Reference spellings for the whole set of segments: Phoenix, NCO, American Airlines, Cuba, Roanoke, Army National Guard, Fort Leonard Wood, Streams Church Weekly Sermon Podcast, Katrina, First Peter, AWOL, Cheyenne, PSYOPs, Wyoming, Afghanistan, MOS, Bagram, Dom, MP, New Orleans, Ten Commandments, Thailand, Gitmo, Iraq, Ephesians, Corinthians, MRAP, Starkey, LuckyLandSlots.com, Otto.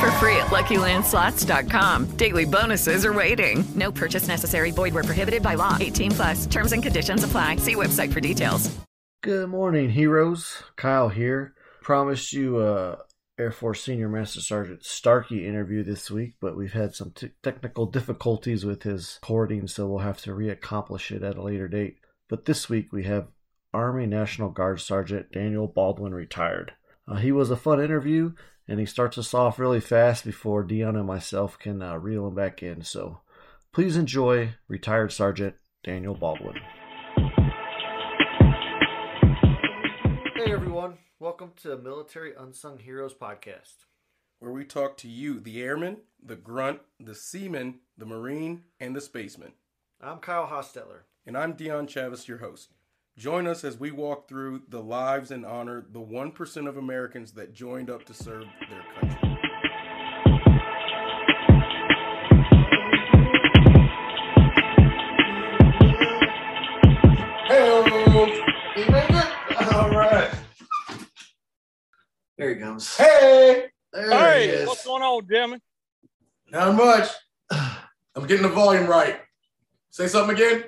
for free at LuckyLandSlots.com. Daily bonuses are waiting. No purchase necessary. Void where prohibited by law. 18 plus. Terms and conditions apply. See website for details. Good morning, heroes. Kyle here. Promised you Air Force Senior Master Sergeant Starkey interview this week, but we've had some technical difficulties with his recording, so we'll have to reaccomplish it at a later date. But this week we have Army National Guard Sergeant Daniel Baldwin retired. He was a fun interview, and he starts us off really fast before Dion and myself can reel him back in. So please enjoy retired Sergeant Daniel Baldwin. Hey everyone, welcome to Military Unsung Heroes Podcast, where we talk to you, the airman, the grunt, the seaman, the marine, and the spaceman. I'm Kyle Hostetler. And I'm Dion Chavez, your host. Join us as we walk through the lives and honor the 1% of Americans that joined up to serve their country. Hey, you made it? All right. There he comes. Hey! There he is. What's going on, gentlemen? Not much. I'm getting the volume right. Say something again.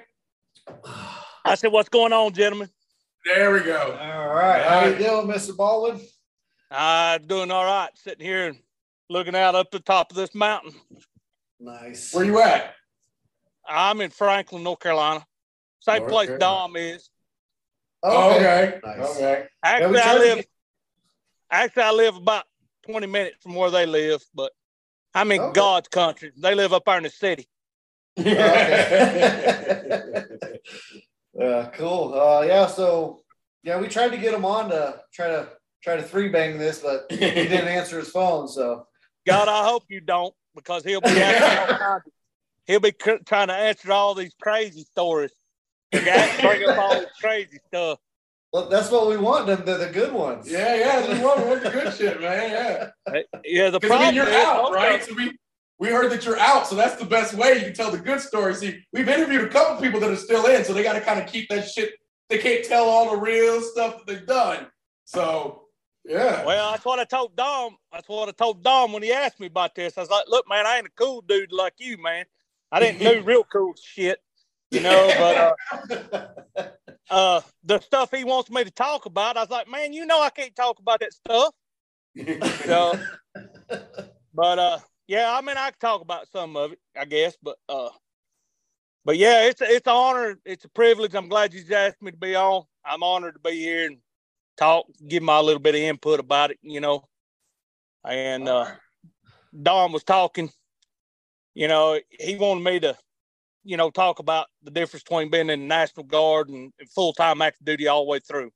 I said, what's going on, gentlemen? There we go. All right. How you doing, Mr. Baldwin? I'm doing all right. Sitting here and looking out up the top of this mountain. Nice. Where you at? I'm in Franklin, North Carolina. Same place Dom is. Oh, okay. Nice. Okay. Actually, I live about 20 minutes from where they live, but I'm in God's country. They live up there in the city. Okay. Cool. So we tried to get him on to try to three bang this, but he didn't answer his phone. So, God, I hope you don't, because he'll be trying to answer all these crazy stories. Bring up all this crazy stuff. Well, that's what we want. They're the good ones. Yeah. We want the good shit, man. Yeah. The problem you're out, right? So we heard that you're out, so that's the best way you can tell the good story. See, we've interviewed a couple people that are still in, so they got to kind of keep that shit. They can't tell all the real stuff that they've done. So, yeah. Well, that's what I told Dom. When he asked me about this. I was like, look, man, I ain't a cool dude like you, man. I didn't do real cool shit, you know, but the stuff he wants me to talk about, I was like, man, you know I can't talk about that stuff. So, but... Yeah, I mean, I could talk about some of it, I guess, but yeah, it's an honor, it's a privilege. I'm glad you asked me to be on. I'm honored to be here and talk, give my little bit of input about it, you know. And Dom was talking, you know, he wanted me to, you know, talk about the difference between being in the National Guard and full-time active duty all the way through.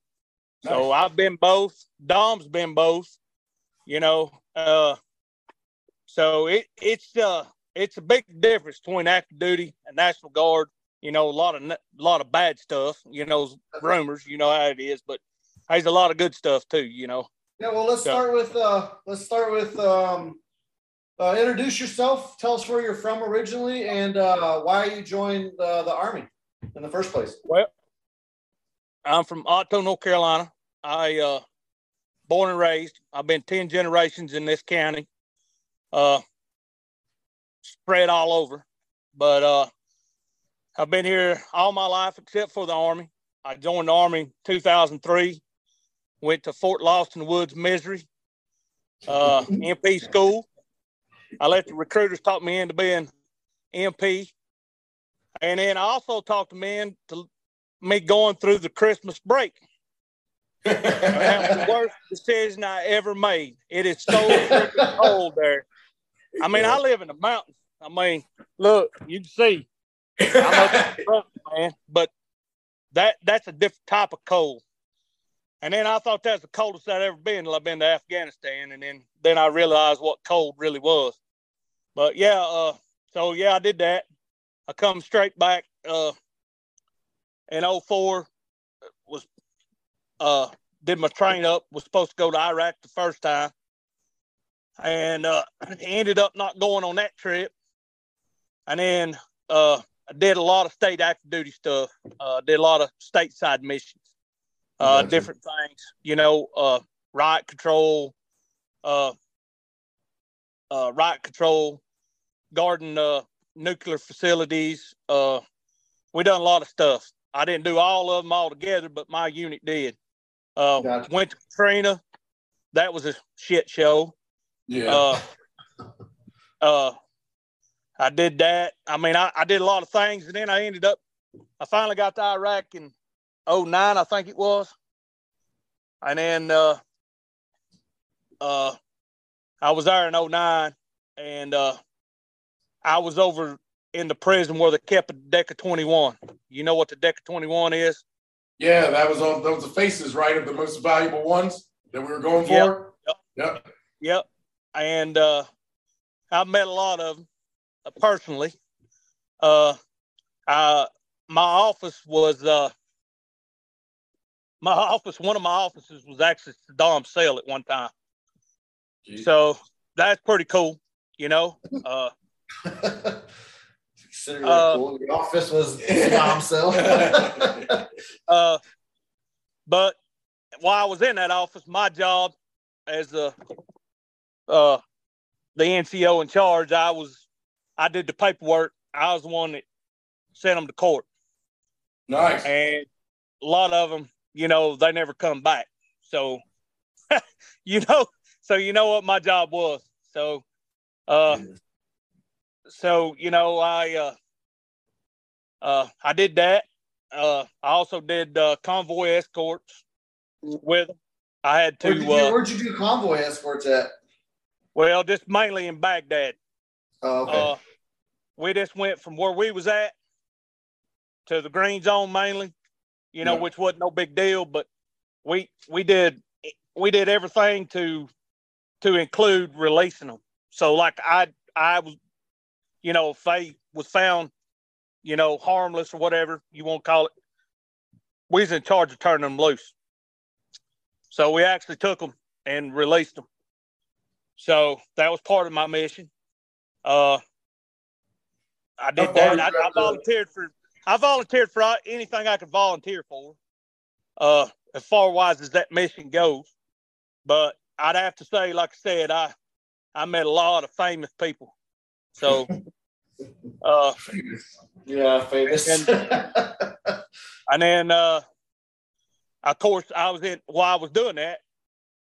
Nice. So I've been both. Dom's been both, you know. So it's a big difference between active duty and National Guard. You know, a lot of bad stuff. You know, rumors. You know how it is, but there's a lot of good stuff too. You know. Yeah. Well, let's start with introduce yourself. Tell us where you're from originally and why you joined the Army in the first place. Well, I'm from Otto, North Carolina. I born and raised. I've been 10 generations in this county. Spread all over, but I've been here all my life except for the Army. I joined the Army in 2003, went to Fort Leonard Wood, Missouri, MP school. I let the recruiters talk me into being MP, and then I also talked them into me going through the Christmas break. That's the worst decision I ever made. It is so freaking cold there. I mean, I live in the mountains. I mean, look, you can see. I'm up in the front, man. But that's a different type of cold. And then I thought that's the coldest I'd ever been until I've been to Afghanistan. And then I realized what cold really was. But yeah, I did that. I come straight back in 2004, did my train up, was supposed to go to Iraq the first time. And ended up not going on that trip. And then I did a lot of state active duty stuff. Did a lot of stateside missions, different things, riot control, guarding nuclear facilities. We done a lot of stuff. I didn't do all of them all together, but my unit did. Gotcha. Went to Katrina. That was a shit show. Yeah. I did that. I mean, I did a lot of things, and then I finally got to Iraq in 2009, I think it was. And then I was there in 2009, and I was over in the prison where they kept a Deca 21. You know what the Deca 21 is? Yeah, that was the faces, right, of the most valuable ones that we were going for? Yep. And I met a lot of them. Personally, one of my offices was actually Dom's cell at one time. Jeez. So that's pretty cool, cool. The office was Dom's cell. But while I was in that office, my job as the NCO in charge, I did the paperwork. I was the one that sent them to court. Nice. And a lot of them, they never come back. So, you know what my job was. So, I did that. I also did convoy escorts with them. I had to. Where'd you do convoy escorts at? Well, just mainly in Baghdad. Oh, okay. We just went from where we was at to the green zone mainly, which wasn't no big deal, but we did everything to include releasing them. So like I was, if they was found, harmless or whatever you want to call it, we was in charge of turning them loose. So we actually took them and released them. So that was part of my mission. I did that. I volunteered for anything I could volunteer for, as far as that mission goes. But I'd have to say, like I said, I met a lot of famous people. So, famous. And then, of course, while I was doing that,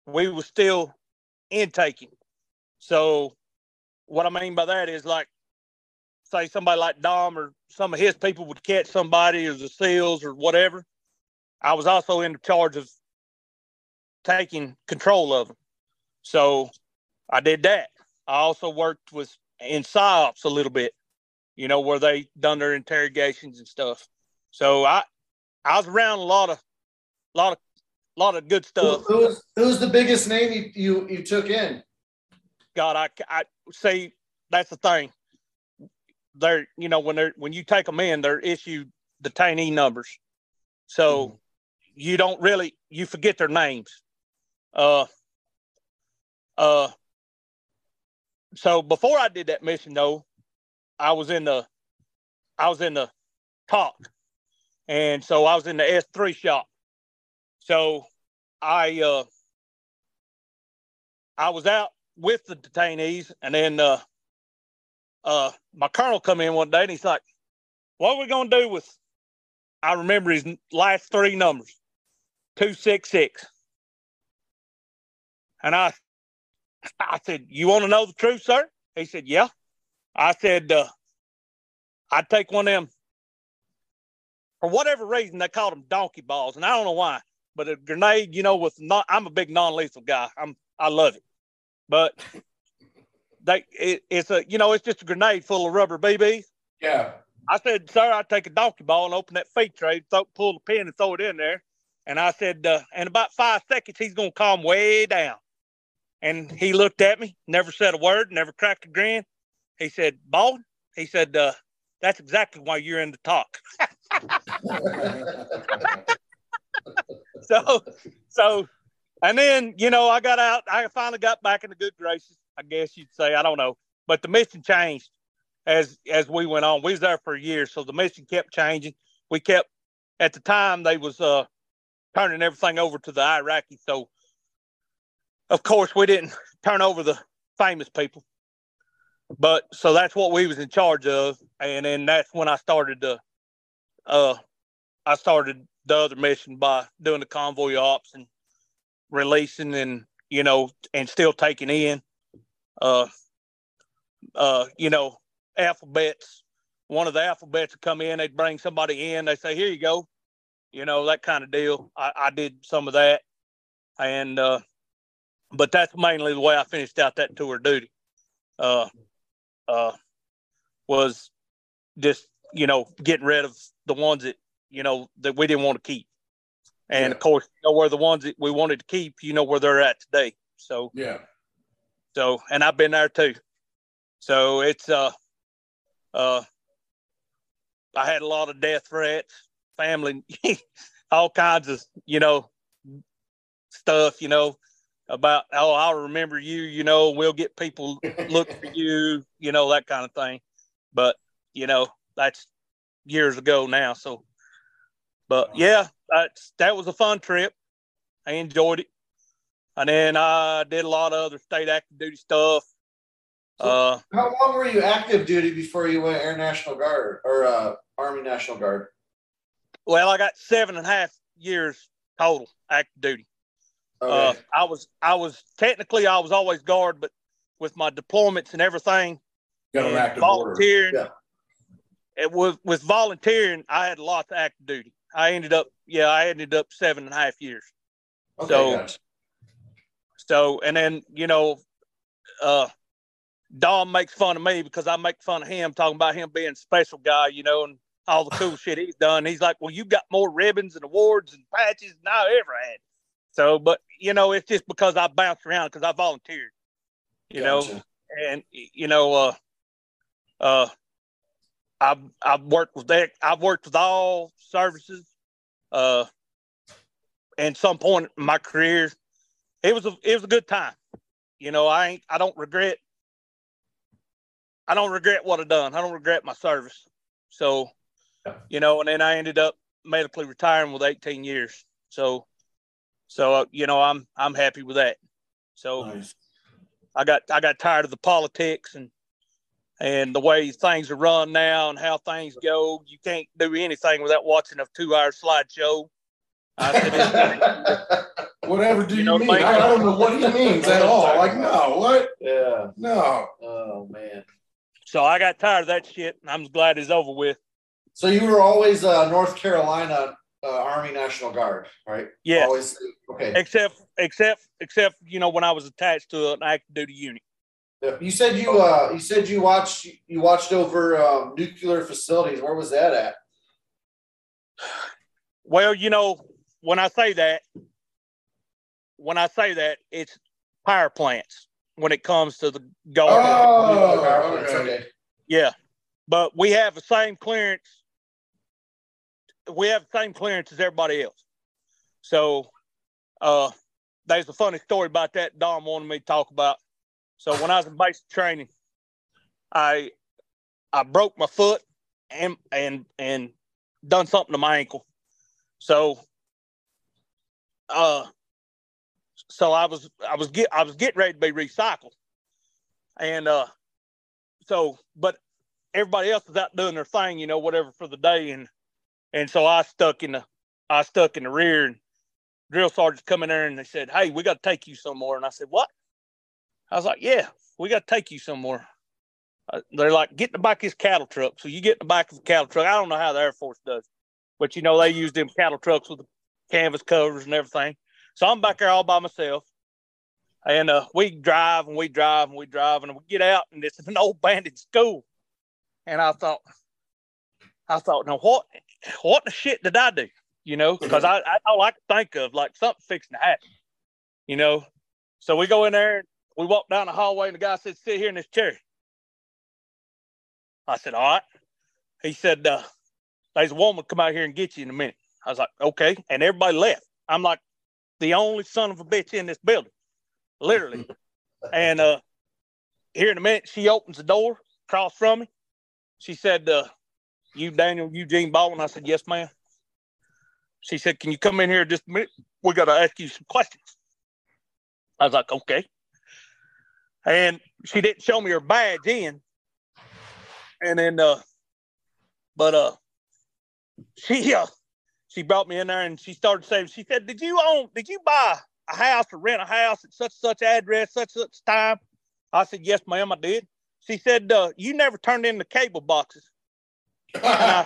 we were still intaking. So. What I mean by that is, like, say somebody like Dom or some of his people would catch somebody or the SEALs or whatever. I was also in charge of taking control of them. So I did that. I also worked in PSYOPs a little bit, where they done their interrogations and stuff. So I was around a lot of good stuff. Who's the biggest name you took in? God, I see. That's the thing. They're, when you take them in, they're issued detainee numbers, so you don't really forget their names. So before I did that mission, though, I was in the talk, and so I was in the S3 shop. So I was out with the detainees, and then my colonel come in one day, and he's like, what are we going to do with, I remember his last three numbers, 266. And I said, you want to know the truth, sir? He said, yeah. I said, I'd take one of them for whatever reason, they called them donkey balls, and I don't know why. But a grenade, you know, I'm a big non-lethal guy. I love it, but it's just a grenade full of rubber BBs. Yeah. I said, sir, I'd take a donkey ball and open that feed tray, pull the pin and throw it in there. And I said, in about 5 seconds, he's going to calm way down. And he looked at me, never said a word, never cracked a grin. He said, Baldwin, he said, that's exactly why you're in the talk. So, and then, you know, I got out. I finally got back in the good graces, I guess you'd say. I don't know. But the mission changed as we went on. We was there for years, so the mission kept changing. We kept, at the time, they was turning everything over to the Iraqis. So, of course, we didn't turn over the famous people. But, so that's what we was in charge of. And then that's when I started the other mission by doing the convoy ops and releasing and, you know, and still taking in, you know, alphabets. One of the alphabets would come in, they'd bring somebody in, they say, here you go, you know, that kind of deal. I did some of that. And, but that's mainly the way I finished out that tour of duty, was just, you know, getting rid of the ones that, you know, that we didn't want to keep. And, yeah, of course, you know where the ones that we wanted to keep, you know where they're at today. So, yeah. So, and I've been there too. So it's, I had a lot of death threats, family, all kinds of, you know, stuff, you know, about, oh, I'll remember you, you know, we'll get people look for you, you know, that kind of thing. But, you know, that's years ago now. So, but yeah, that was a fun trip. I enjoyed it. And then I did a lot of other state active duty stuff. So how long were you active duty before you went Air National Guard or Army National Guard? Well, I got 7.5 years total active duty. Okay. I was technically, I was always guard, but with my deployments and everything, volunteering, yeah. It was with volunteering, I had lots of active duty. I ended up 7.5 years. Okay, so, guys. So, and then, you know, Dom makes fun of me because I make fun of him, talking about him being a special guy, you know, and all the cool shit he's done. He's like, well, you've got more ribbons and awards and patches than I ever had. So, but, you know, it's just because I bounced around because I volunteered, you gotcha. Know, and, you know, I've worked with all services, and some point in my career, it was a good time. You know, I don't regret what I've done. I don't regret my service. So, you know, and then I ended up medically retiring with 18 years. So, you know, I'm happy with that. So nice. I got tired of the politics and the way things are run now and how things go. You can't do anything without watching a 2-hour slideshow. I said, whatever do you know, mean? I don't know what he means at all. Like, no, what? Yeah. No. Oh, man. So I got tired of that shit, and I'm glad it's over with. So you were always North Carolina Army National Guard, right? Yeah. Always. Okay. Except, you know, when I was attached to an active duty unit. You said you watched over nuclear facilities. Where was that at? Well, you know, when I say that, it's power plants when it comes to the guard. Oh, okay. Yeah, but we have the same clearance. We have the same clearance as everybody else. So, there's a funny story about that Dom wanted me to talk about. So when I was in basic training, I broke my foot and done something to my ankle. So I was getting ready to be recycled. And but everybody else was out doing their thing, you know, whatever for the day, and so I stuck in the rear, and drill sergeants come in there and they said, hey, we got to take you somewhere. And I said, what? I was like, yeah, we got to take you somewhere. They're like, get in the back of this cattle truck. So you get in the back of the cattle truck. I don't know how the Air Force does. But, you know, they used them cattle trucks with the canvas covers and everything. So I'm back there all by myself. And we drive and we get out, and it's an old bandit school. And I thought, now what the shit did I do? You know, because I all I could think of, like, something fixing to happen, you know. So we go in there, and we walk down the hallway, and the guy said, sit here in this chair. I said, all right. He said, there's a woman come out here and get you in a minute. I was like, okay. And everybody left. I'm like the only son of a bitch in this building, literally. And here in a minute, she opens the door across from me. She said, you Daniel Eugene Baldwin? I said, yes, ma'am. She said, can you come in here just a minute? We got to ask you some questions. I was like, okay. And she didn't show me her badge in. And then, she brought me in there, and she started saying, she said, did you buy a house or rent a house at such, such address, such time? I said, yes, ma'am, I did. She said, you never turned in the cable boxes. And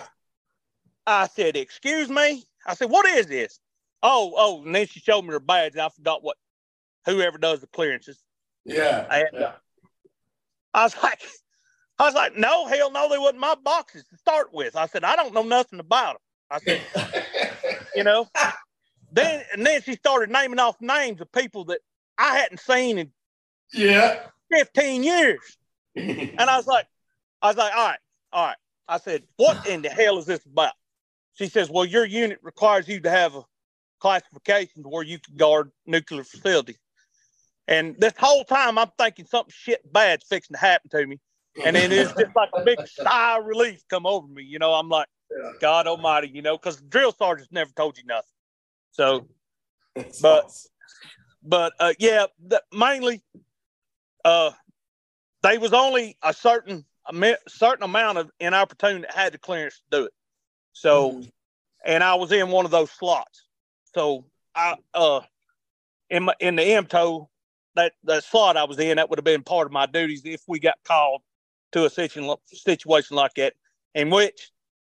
I said, excuse me? I said, what is this? Oh, and then she showed me her badge, and I forgot whoever does the clearances. Yeah. And, I was like, no, hell no, they wasn't my boxes to start with. I said, I don't know nothing about them. I said, you know. Then she started naming off names of people that I hadn't seen in 15 years. And I was like, all right. I said, what in the hell is this about? She says, well, your unit requires you to have a classification where you can guard nuclear facilities. And this whole time I'm thinking something shit bad's fixing to happen to me. And then it's just like a big sigh of relief come over me. You know, I'm like, God almighty, you know, because the drill sergeants never told you nothing. So, mainly, they was only a certain amount of in our platoon that had the clearance to do it. So, and I was in one of those slots. So in the MTO, that slot I was in, that would have been part of my duties if we got called to a situation like that, in which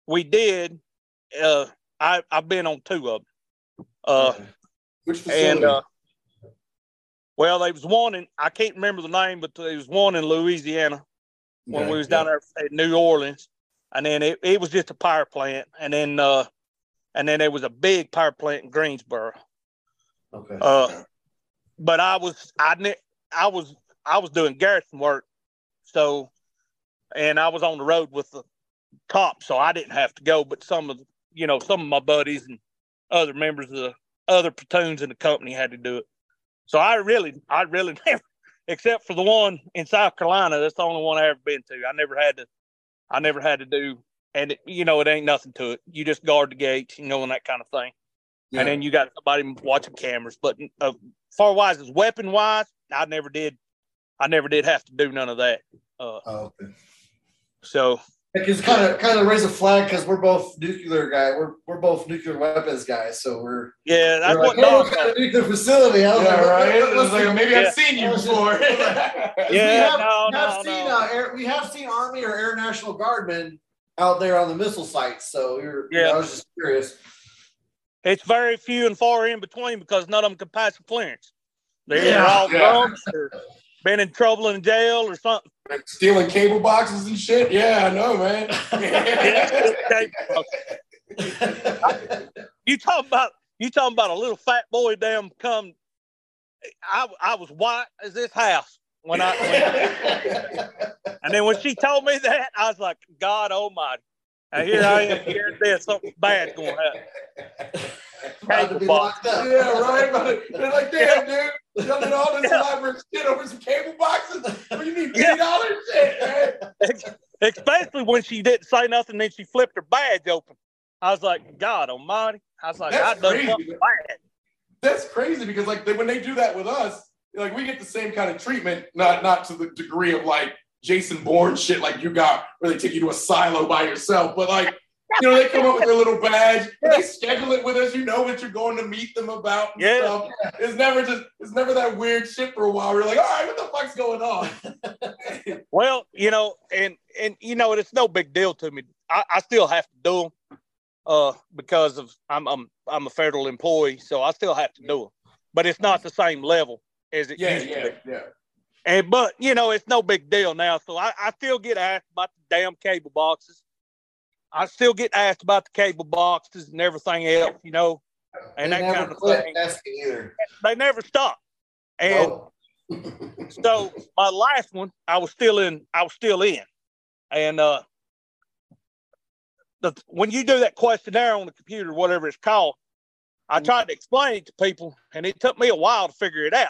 we did. I've been on two of them. Which facility? And, well, there was one in, I can't remember the name, but there was one in Louisiana when we was down there at New Orleans. And then it was just a power plant. And then there was a big power plant in Greensboro. Okay. But I was doing garrison work. So, and I was on the road with the cops, so I didn't have to go, but some of my buddies and other members of the other platoons in the company had to do it. So I really never, except for the one in South Carolina, that's the only one I ever been to. I never had to do, and it ain't nothing to it. You just guard the gates, and that kind of thing. Yeah. And then you got somebody watching cameras. But far-wise as weapon-wise, I never did have to do none of that. Okay. So it's kind of raise a flag because we're both nuclear guys. We're both nuclear weapons guys. So that's what Dom got a nuclear facility. I was maybe I've seen you before. We have seen Army or Air National Guardmen out there on the missile sites. So I was just curious. It's very few and far in between because none of them can pass the clearance. They're all drunks or been in trouble in jail or something. Like stealing cable boxes and shit? Yeah, I know, man. You talking about a little fat boy damn come. I was white as this house when and then when she told me that, I was like, God almighty. And here I am, here there's something bad's going to happen. Cable box. Yeah, right? But they're like, damn, dude, jumping all this elaborate shit over some cable boxes? What do you mean, $80 shit, man? Especially when she didn't say nothing, then she flipped her badge open. I was like, God almighty. I was like, I done something bad. That's crazy because, like, when they do that with us, like, we get the same kind of treatment, not to the degree of, like, Jason Bourne shit like you got, where they take you to a silo by yourself. But, like, they come up with their little badge. They schedule it with us. You know what you're going to meet them about and stuff. It's never that weird shit for a while. We're like, all right, what the fuck's going on? Well, it's no big deal to me. I still have to do them. because of I'm a federal employee, so I still have to do them. But it's not the same level as it used to be. And but you know, it's no big deal now. So I still get asked about the damn cable boxes. I still get asked about the cable boxes and everything else, you know, and they that kind of thing. They never stop. And so my last one, I was still in. And when you do that questionnaire on the computer, whatever it's called, I tried to explain it to people, and it took me a while to figure it out.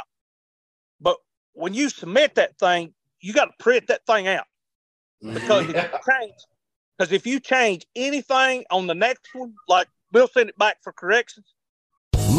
But when you submit that thing, you got to print that thing out, because if you change anything on the next one, like we'll send it back for corrections.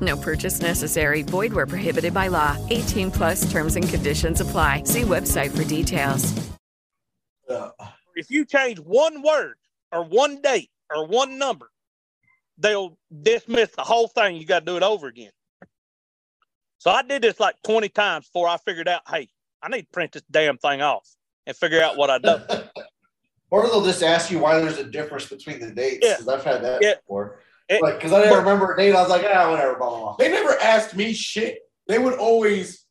No purchase necessary. Void where prohibited by law. 18+ terms and conditions apply. See website for details. If you change one word or one date or one number, they'll dismiss the whole thing. You got to do it over again. So I did this like 20 times before I figured out, hey, I need to print this damn thing off and figure out what I done. Or they'll just ask you why there's a difference between the dates, because I've had that before. Because I didn't remember a date. I was like, whatever, blah, blah, blah. They never asked me shit. They would always,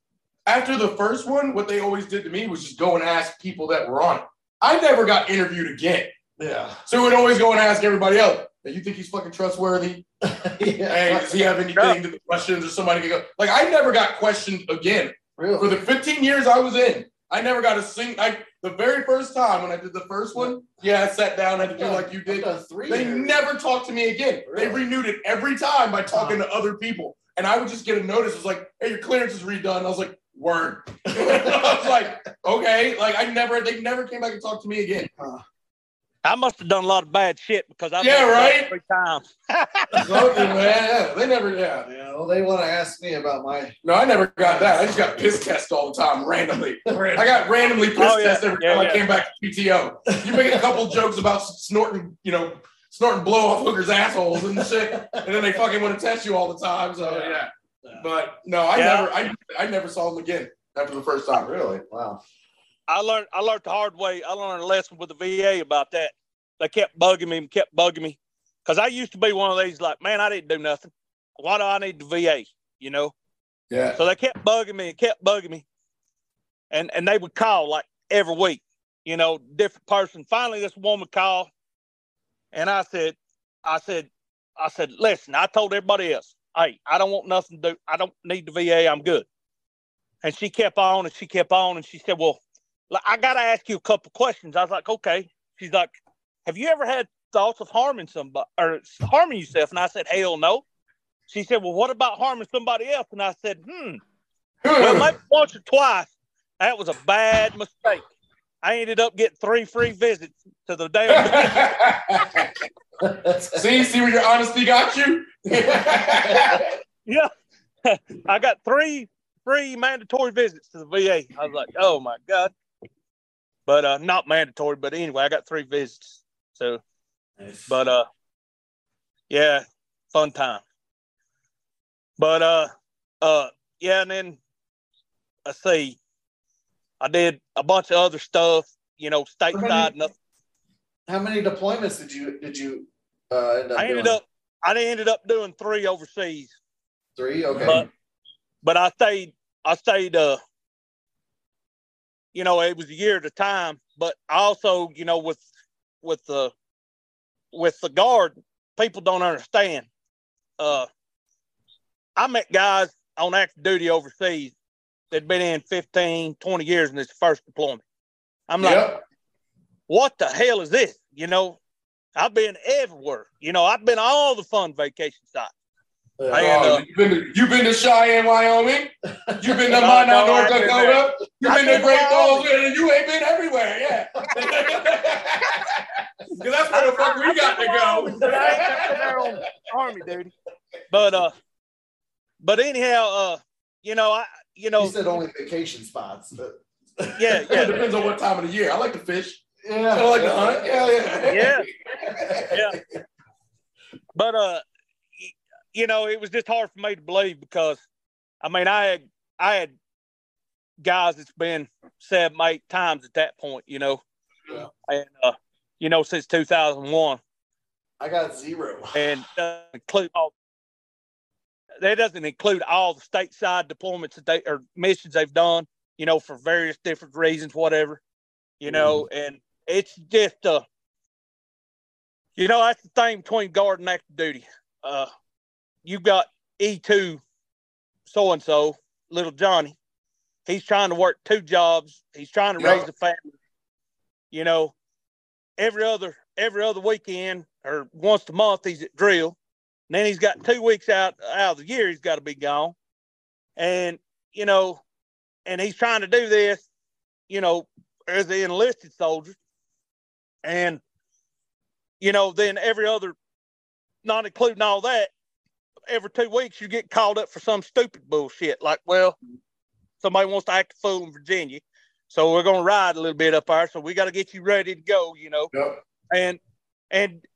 after the first one, what they always did to me was just go and ask people that were on it. I never got interviewed again. Yeah. So we would always go and ask everybody else, you think he's fucking trustworthy? Hey, does he have anything to the questions or somebody can go? Like, I never got questioned again. Really? For the 15 years I was in, I never got a single... The very first time when I did the first one, I sat down and I had to do like you did. They never talked to me again. Really? They renewed it every time by talking to other people. And I would just get a notice. It was like, hey, your clearance is redone. I was like, word. I was like, okay. Like, they never came back and talked to me again. I must have done a lot of bad shit because I've every time. They never, well, they want to ask me about my. No, I never got that. I just got piss tested all the time, randomly. I got randomly piss tested every time I came back to PTO. You make a couple jokes about snorting blow off hookers' assholes and shit, and then they fucking want to test you all the time. So but no, I never saw them again after the first time. Really? Wow. I learned the hard way. I learned a lesson with the VA about that. They kept bugging me. Because I used to be one of these like, man, I didn't do nothing. Why do I need the VA? You know? Yeah. So they kept bugging me. And they would call like every week, you know, different person. Finally, this woman called. And I said, listen, I told everybody else, hey, I don't want nothing to do. I don't need the VA. I'm good. And she kept on. And she said, well, I got to ask you a couple questions. I was like, okay. She's like, have you ever had thoughts of harming somebody or harming yourself? And I said, hell no. She said, well, what about harming somebody else? And I said, well, maybe once or twice. That was a bad mistake. I ended up getting 3 free visits to the damn. See where your honesty got you? I got 3 free mandatory visits to the VA. I was like, oh my God. But not mandatory, but anyway, I got 3 visits. So nice. But fun time. But and then let's see. I did a bunch of other stuff, you know, stateside. How many deployments did you end up doing? I ended up doing 3 overseas. 3, okay. But I stayed, it was a year at a time, but also, with the guard, people don't understand. I met guys on active duty overseas that'd been in 15, 20 years in this first deployment. I'm like, what the hell is this? You know, I've been everywhere. You know, I've been all the fun vacation sites. You've been to Cheyenne, Wyoming. You've been to Montana, North Dakota. You've been to Great Falls, and you ain't been everywhere. Yeah, because that's where the fuck we got to go. I ain't Army duty. But anyhow, you know, he said only vacation spots. But yeah, it depends on what time of the year. I like to fish. Yeah, I like to hunt. Yeah. But you know, it was just hard for me to believe because, I mean, I had guys that's been 7, 8 times at that point, you know, and you know, since 2001, I got 0, and that doesn't include all the stateside deployments that they or missions they've done, you know, for various different reasons, whatever, you know, and it's just you know, that's the thing between guard and active duty. You've got E2 so-and-so, little Johnny. He's trying to work 2 jobs. He's trying to raise a family. You know, every other weekend or once a month, he's at drill. And then he's got 2 weeks out of the year he's got to be gone. And, you know, and he's trying to do this, you know, as an enlisted soldier. And, you know, then every other, not including all that, every 2 weeks you get called up for some stupid bullshit. Like, well, somebody wants to act a fool in Virginia. So we're going to ride a little bit up there. So we got to get you ready to go, you know, and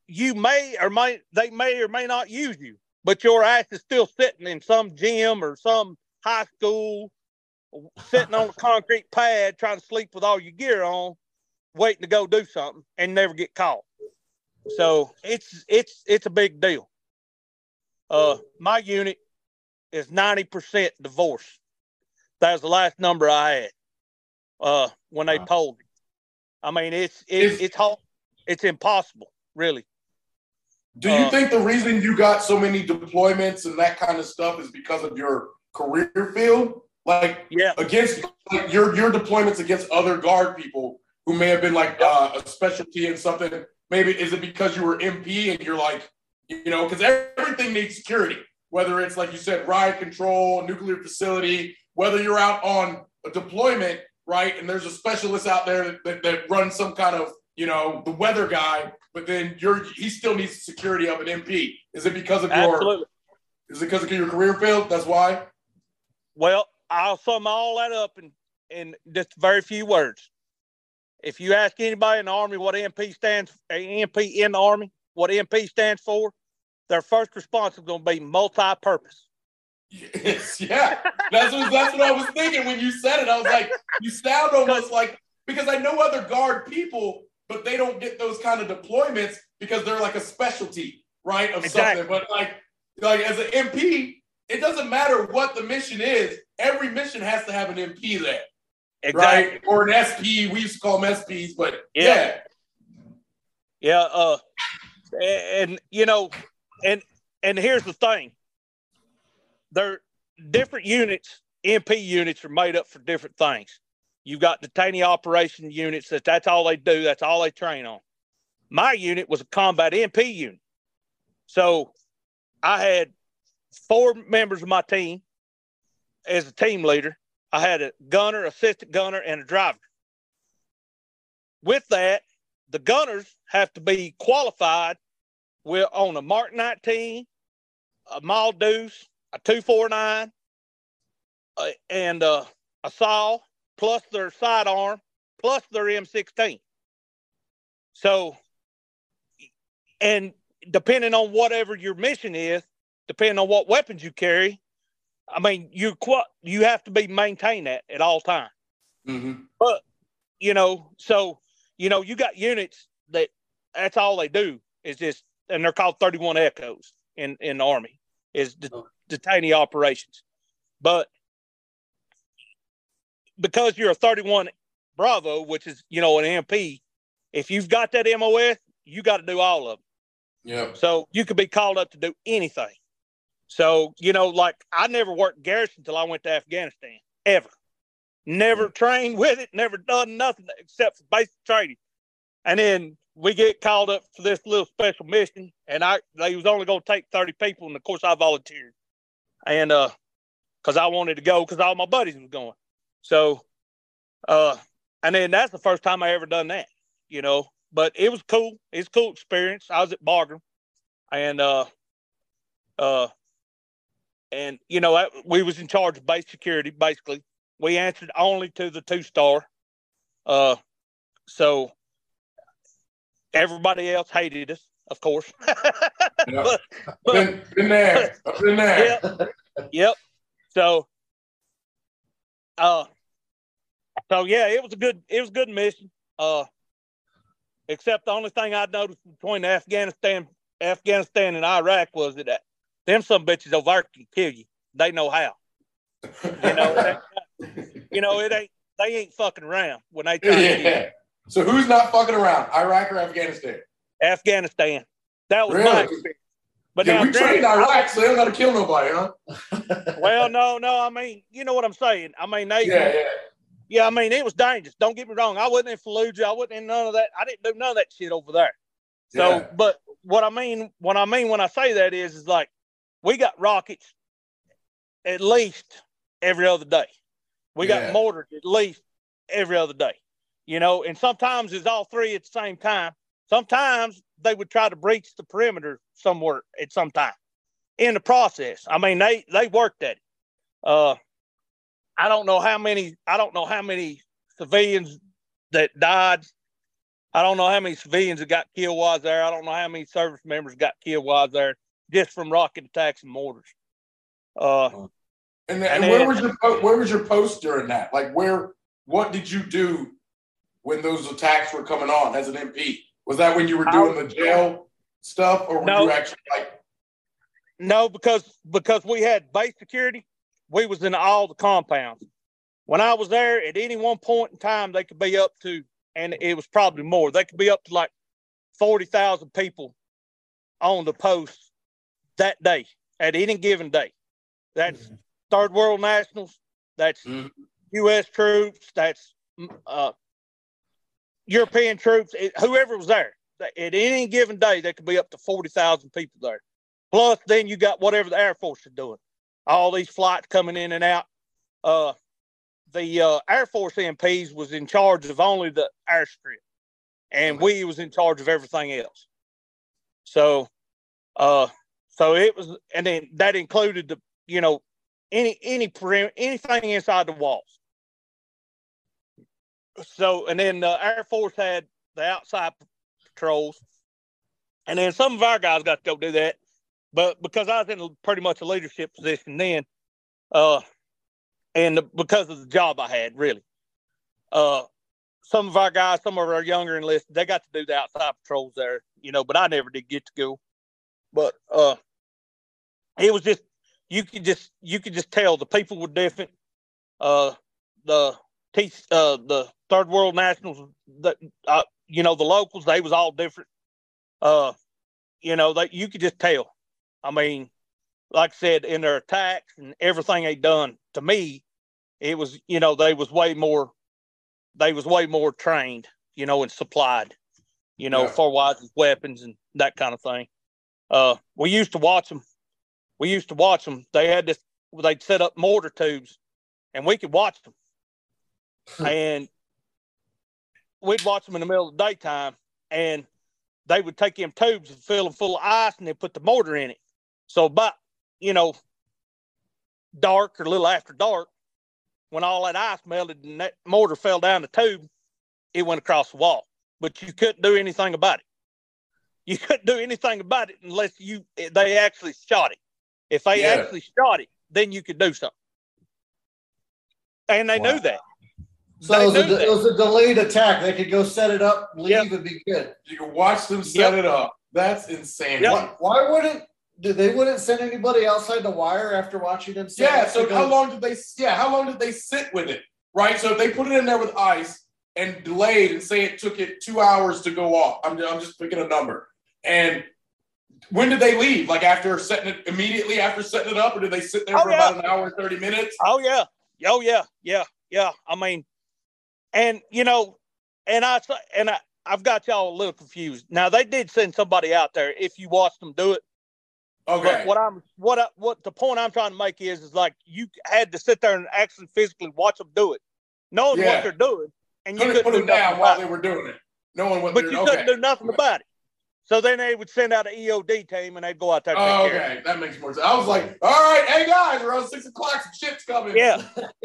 you may or may not use you, but your ass is still sitting in some gym or some high school, sitting on a concrete pad, trying to sleep with all your gear on, waiting to go do something and never get caught. So it's a big deal. My unit is 90% divorced. That was the last number I had when they polled me. I mean, it's hard. It's impossible, really. Do you think the reason you got so many deployments and that kind of stuff is because of your career field? Like, against like, your deployments against other guard people who may have been like a specialty in something. Maybe is it because you were MP and you're like, you know, because everything needs security, whether it's, like you said, riot control, nuclear facility, whether you're out on a deployment, right, and there's a specialist out there that runs some kind of, you know, the weather guy, but then he still needs the security of an MP. Is it because of your career field? That's why? Well, I'll sum all that up in just very few words. If you ask anybody in the Army what MP stands for, their first response is going to be multi-purpose. Yes, yeah. That's what I was thinking when you said it. I was like, you sound almost like, because I know other guard people, but they don't get those kind of deployments because they're like a specialty, right, of something. But like as an MP, it doesn't matter what the mission is. Every mission has to have an MP there, right? Or an SP. We used to call them SPs, but yeah. And, you know, and here's the thing. They're different units. MP units are made up for different things. You've got detainee operation units. That's all they do. That's all they train on. My unit was a combat MP unit. So I had 4 members of my team as a team leader. I had a gunner, assistant gunner, and a driver. With that, the gunners have to be qualified on a Mark 19, a Maldeus, a 249, and a SAW, plus their sidearm, plus their M16. So, and depending on whatever your mission is, depending on what weapons you carry, I mean, you have to be maintained at all times. Mm-hmm. But, you know, so... You know, you got units that's all they do is just, and they're called 31 Echoes in the Army, is detainee operations. But because you're a 31 Bravo, which is, you know, an MP, if you've got that MOS, you got to do all of them. Yeah. So you could be called up to do anything. So, you know, like I never worked garrison until I went to Afghanistan, ever. Never trained with it, never done nothing except for basic training. And then we get called up for this little special mission, and they was only going to take 30 people, and of course I volunteered. And because I wanted to go, because all my buddies was going. So, and then that's the first time I ever done that, you know. But it was cool. It's a cool experience. I was at Bagram, and you know, we was in charge of base security. Basically, we answered only to the 2-star. So everybody else hated us, of course. Yeah. But, I've been there. Yep. So, yeah, it was a good mission. Except the only thing I noticed between Afghanistan and Iraq was that them some bitches over there can kill you. They know how. You know, they ain't fucking around when they try to kill you. So who's not fucking around, Iraq or Afghanistan? Afghanistan. That was my experience. But yeah, now, we trained Iraq, so they don't got to kill nobody, huh? Well, no. I mean, you know what I'm saying. I mean, they. Yeah, I mean, it was dangerous. Don't get me wrong. I wasn't in Fallujah. I wasn't in none of that. I didn't do none of that shit over there. So, but what I mean when I say that is like, we got rockets at least every other day. We got mortars at least every other day. You know, and sometimes it's all three at the same time. Sometimes they would try to breach the perimeter somewhere at some time in the process. I mean, they worked at it. I don't know how many civilians that died. I don't know how many civilians that got killed while I was there. I don't know how many service members got killed while I was there, just from rocket attacks and mortars. Where was your post during that? Like, what did you do when those attacks were coming on as an MP? Was that when you were doing the jail stuff, or were you actually like? No, because we had base security. We was in all the compounds. When I was there, at any one point in time, they could be up to, and it was probably more, they could be up to like 40,000 people on the post that day, at any given day. That's third world nationals. That's U.S. troops. That's European troops. Whoever was there. At any given day, there could be up to 40,000 people there. Plus, then you got whatever the Air Force is doing. All these flights coming in and out. The Air Force MPs was in charge of only the airstrip, and we was in charge of everything else. So, it was, and then that included the, you know, any perimeter, anything inside the walls. So, and then the Air Force had the outside patrols, and then some of our guys got to go do that. But because I was in pretty much a leadership position then, and because of the job I had, really, some of our guys, some of our younger enlisted, they got to do the outside patrols there, you know, but I never did get to go. But it was just, you could just tell the people were different. The third world nationals, you know, the locals, they was all different. You know, you could just tell. I mean, like I said, in their attacks and everything they done, to me, it was, you know, they was way more trained, you know, and supplied, you know, for weapons and that kind of thing. We used to watch them. They had this, they'd set up mortar tubes and we could watch them. And we'd watch them in the middle of the daytime, and they would take them tubes and fill them full of ice, and they put the mortar in it. So about, you know, dark or a little after dark, when all that ice melted and that mortar fell down the tube, it went across the wall. But you couldn't do anything about it. You couldn't do anything about it unless they actually shot it. If they actually shot it, then you could do something. And they knew that. So it was a delayed attack. They could go set it up, leave, and be good. You could watch them set it up. That's insane. Yep. Why wouldn't they send anybody outside the wire after watching them set it up? So how long did they sit with it? Right? So if they put it in there with ice and delayed and say it took it 2 hours to go off. I'm just picking a number. And when did they leave? Like immediately after setting it up, or did they sit there for about an hour and 30 minutes? Oh yeah. yeah. I mean, and you know, I've got y'all a little confused. Now they did send somebody out there if you watched them do it. Okay. But what the point I'm trying to make is like you had to sit there and actually physically watch them do it, knowing what they're doing, and you couldn't put them down while they were doing it, knowing what. But you couldn't do nothing about it. So then they would send out an EOD team, and they'd go out there. Okay, that makes more sense. I was like, all right, hey, guys, around 6 o'clock, some shit's coming. Yeah.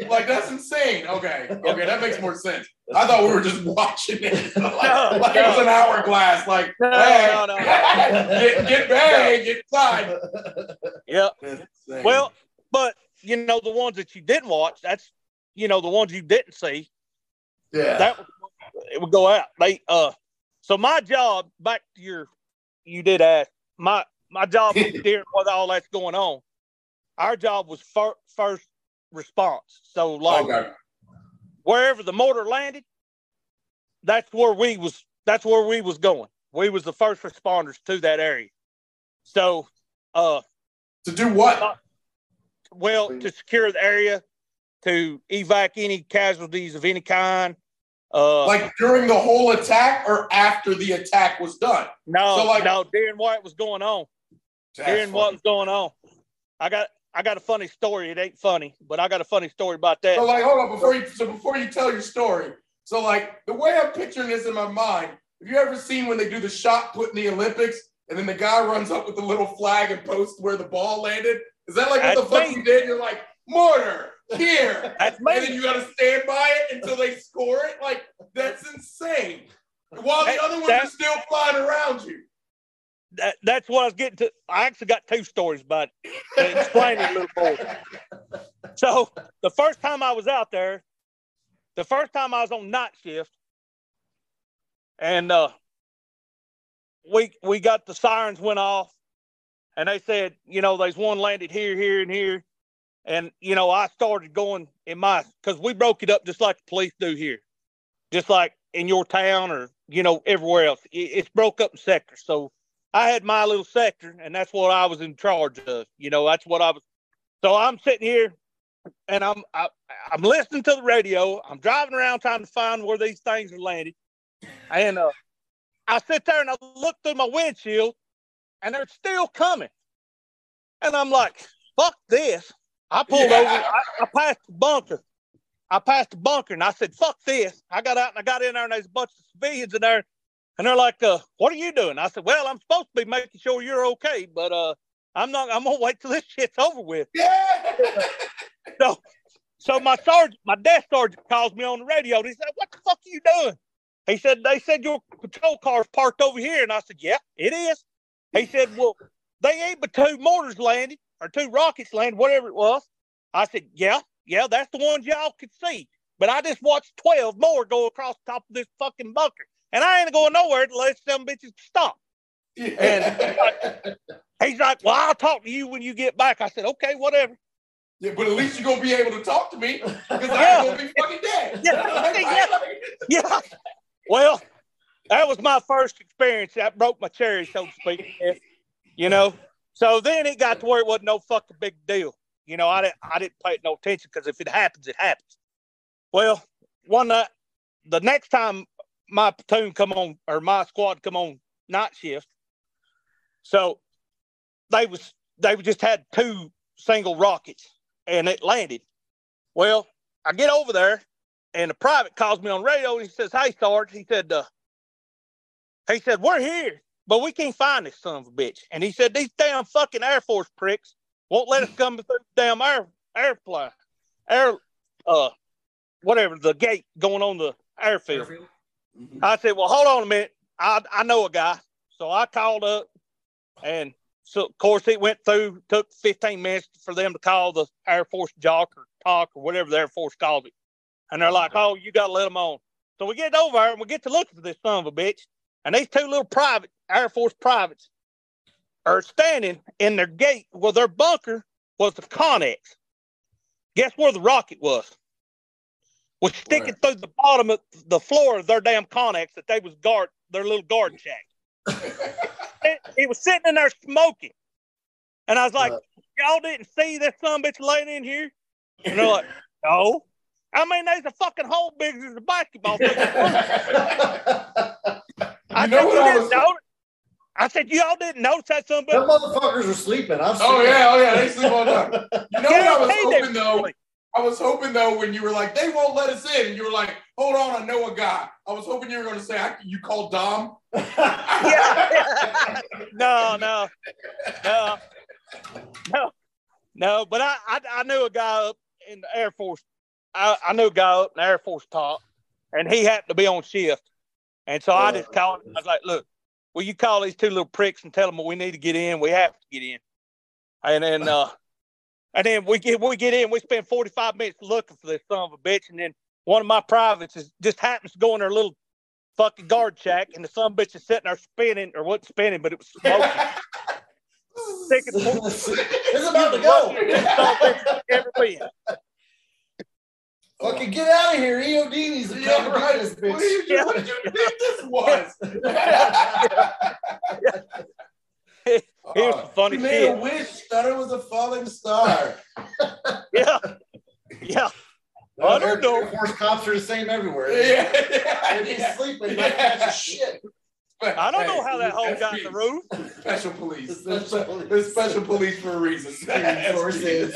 Like, that's insane. Okay, that makes more sense. I thought we were just watching it. It was an hourglass. Like, no. Get back, get tied. Yeah. Well, but, you know, the ones that you didn't watch, that's, you know, the ones you didn't see. Yeah. It would go out. So my job, back to you did ask, my job during what all that's going on, our job was first response. So like wherever the mortar landed, that's where we was going. We was the first responders to that area. So to do what? To secure the area, to evac any casualties of any kind. Like during the whole attack or after the attack was done? No, during what was going on. During what was going on. I got a funny story. It ain't funny, but I got a funny story about that. So like, hold on, before you tell your story. So like the way I'm picturing this in my mind, have you ever seen when they do the shot put in the Olympics and then the guy runs up with the little flag and posts where the ball landed? Is that like what the fuck you did? You're like, mortar! Here, and then you got to stand by it until they score it. Like that's insane. While the other ones are still flying around you. That's what I was getting to. I actually got two stories about it. To explain it a little more. So the first time I was out there, the first time I was on night shift, and we got the sirens went off, and they said, you know, there's one landed here, here, and here. And, you know, I started going because we broke it up just like the police do here, just like in your town or, you know, everywhere else. It's broke up in sectors. So I had my little sector, and that's what I was in charge of. You know, that's what I was. So I'm sitting here, and I'm listening to the radio. I'm driving around trying to find where these things are landed. And I sit there, and I look through my windshield, and they're still coming. And I'm like, fuck this. I pulled over. I passed the bunker. And I said, fuck this. I got out and I got in there, and there's a bunch of civilians in there. And they're like, what are you doing? I said, well, I'm supposed to be making sure you're okay, but I'm going to wait till this shit's over with. Yeah. So my sergeant, my desk sergeant calls me on the radio. And he said, what the fuck are you doing? He said, they said your patrol car's parked over here. And I said, yeah, it is. He said, well, they ain't but two mortars landed. Or two rockets land, whatever it was. I said, yeah, that's the ones y'all could see. But I just watched 12 more go across the top of this fucking bunker. And I ain't going nowhere unless them bitches stop. Yeah. And he's like, well, I'll talk to you when you get back. I said, okay, whatever. Yeah, but at least you're going to be able to talk to me because I ain't going to be fucking dead. Yeah. Well, that was my first experience. That broke my cherry, so to speak. You know? So then it got to where it wasn't no fucking big deal. You know, I didn't pay it no attention because if it happens, it happens. Well, one night, the next time my platoon come on, or my squad come on night shift, so they just had two single rockets, and it landed. Well, I get over there, and the private calls me on the radio, and he says, hey, Sarge, he said, we're here. But we can't find this son of a bitch. And he said, these damn fucking Air Force pricks won't let us come through the damn the gate going on the airfield. Mm-hmm. I said, well, hold on a minute. I know a guy. So I called up, and so of course it went through, took 15 minutes for them to call the Air Force jock or talk or whatever the Air Force calls it. And they're like, oh, you got to let them on. So we get over there and we get to looking for this son of a bitch. And these two little Air Force privates are standing in their gate where their bunker was the Connex. Guess where the rocket was? Was sticking through the bottom of the floor of their damn Connex that they was their little guard shack. It was sitting in there smoking. And I was like, y'all didn't see this son of a bitch laying in here? And they're like, no. I mean, there's a fucking hole big as a basketball. I said, y'all didn't notice that somebody. Them motherfuckers were sleeping. Oh yeah, they sleep all night. You know what I was hoping though? I was hoping though when you were like, they won't let us in, and you were like, hold on, I know a guy. I was hoping you were going to say, you called Dom. No. But I knew a guy up in the Air Force. I knew a guy up in the Air Force top, and he happened to be on shift, and so I just called him. I was like, look. Will you call these two little pricks and tell them we need to get in? We have to get in. And then we get in. We spend 45 minutes looking for this son of a bitch. And then one of my privates just happens to go in their little fucking guard shack, and the son of a bitch is sitting there spinning, or wasn't spinning, but it was smoking. It's about to go. Fucking get out of here. EOD needs to come right. This bitch. What did you think this was? It was funny shit. You made a wish that it was a falling star. Yeah. Yeah. I don't know. Air Force cops are the same everywhere. Yeah. They're sleeping like that's shit. I don't know how that hole got in the roof. Special police. There's special police for a reason. Forces.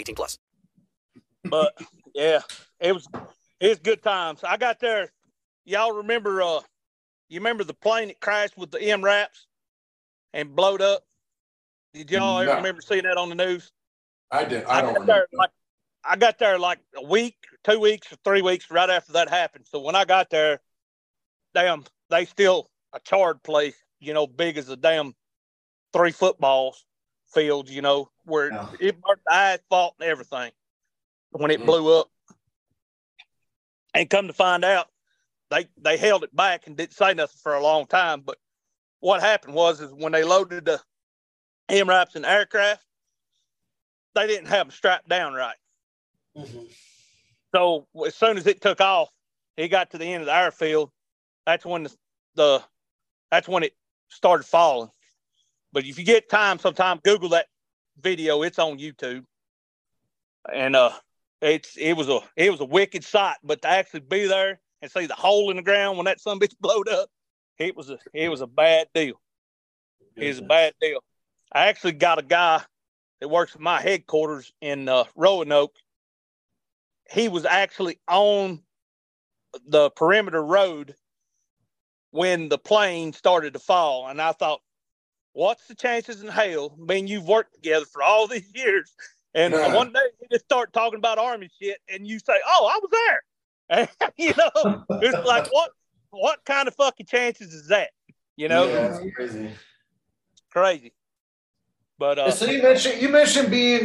18+. But, yeah, it was good times. I got there. Y'all remember, you remember the plane that crashed with the MRAPs and blowed up? Did y'all ever remember seeing that on the news? I did. I don't remember. I got there like a week, 2 weeks, or 3 weeks right after that happened. So when I got there, damn, they still a charred place, you know, big as a damn 3 football field, you know, where it burnt the asphalt and everything when it blew up. And come to find out, they held it back and didn't say nothing for a long time. But what happened was when they loaded the MRAPs in the aircraft, they didn't have them strapped down right. Mm-hmm. So as soon as it took off, it got to the end of the airfield. That's when that's when it started falling. But if you get time, sometime Google that video. It's on YouTube, and it was a wicked sight. But to actually be there and see the hole in the ground when that sumbitch blowed up, it was a bad deal. It was a bad deal. I actually got a guy that works at my headquarters in Roanoke. He was actually on the perimeter road when the plane started to fall. And I thought, what's the chances in hell? I mean, you've worked together for all these years. And one day you just start talking about Army shit and you say, oh, I was there. And, you know, it's like, what kind of fucking chances is that? You know? Yeah, that's crazy. It's crazy. But, so you mentioned being,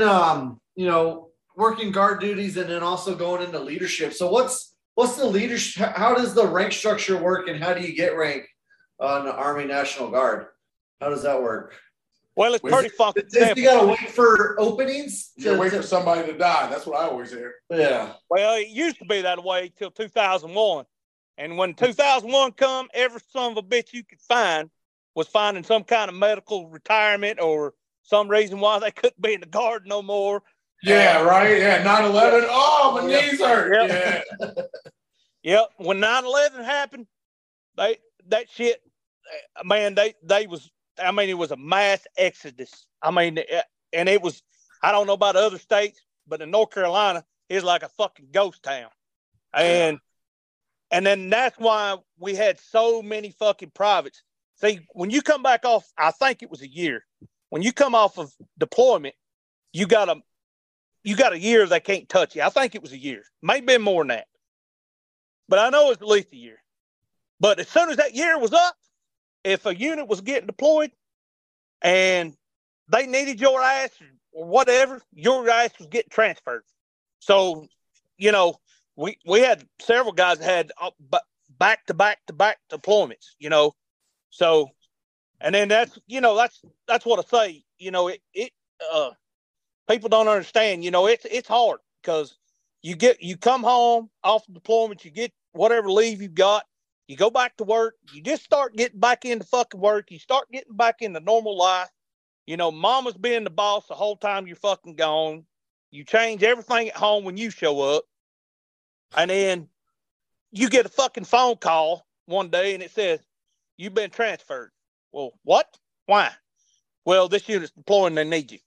you know, working guard duties and then also going into leadership. So what's the leadership? How does the rank structure work and how do you get rank on the Army National Guard? How does that work? Well, it's pretty fucking simple. You got to wait for openings? You wait for somebody to die. That's what I always hear. Yeah. Well, it used to be that way till 2001. And when 2001 come, every son of a bitch you could find was finding some kind of medical retirement or some reason why they couldn't be in the Guard no more. Yeah, right. Yeah, 9/11. Oh, my knees hurt. Yep. Yeah. Yep. When 9/11 happened, it was a mass exodus. I mean, and it was, I don't know about other states, but in North Carolina, it's like a fucking ghost town. And then that's why we had so many fucking privates. See, when you come back off, I think it was a year. When you come off of deployment, you got a year they can't touch you. I think it was a year. Maybe more than that. But I know it's at least a year. But as soon as that year was up, if a unit was getting deployed and they needed your ass or whatever, your ass was getting transferred. So you know, we had several guys that had back to back deployments, you know. So, and then that's, you know, that's what I say, you know, it people don't understand, you know, it's hard because you come home off the deployment, you get whatever leave you've got, you go back to work, you just start getting back into fucking work. You start getting back into normal life. You know, mama's been the boss the whole time you're fucking gone. You change everything at home when you show up. And then you get a fucking phone call one day and it says, you've been transferred. Well, what? Why? Well, this unit's deploying. They need you.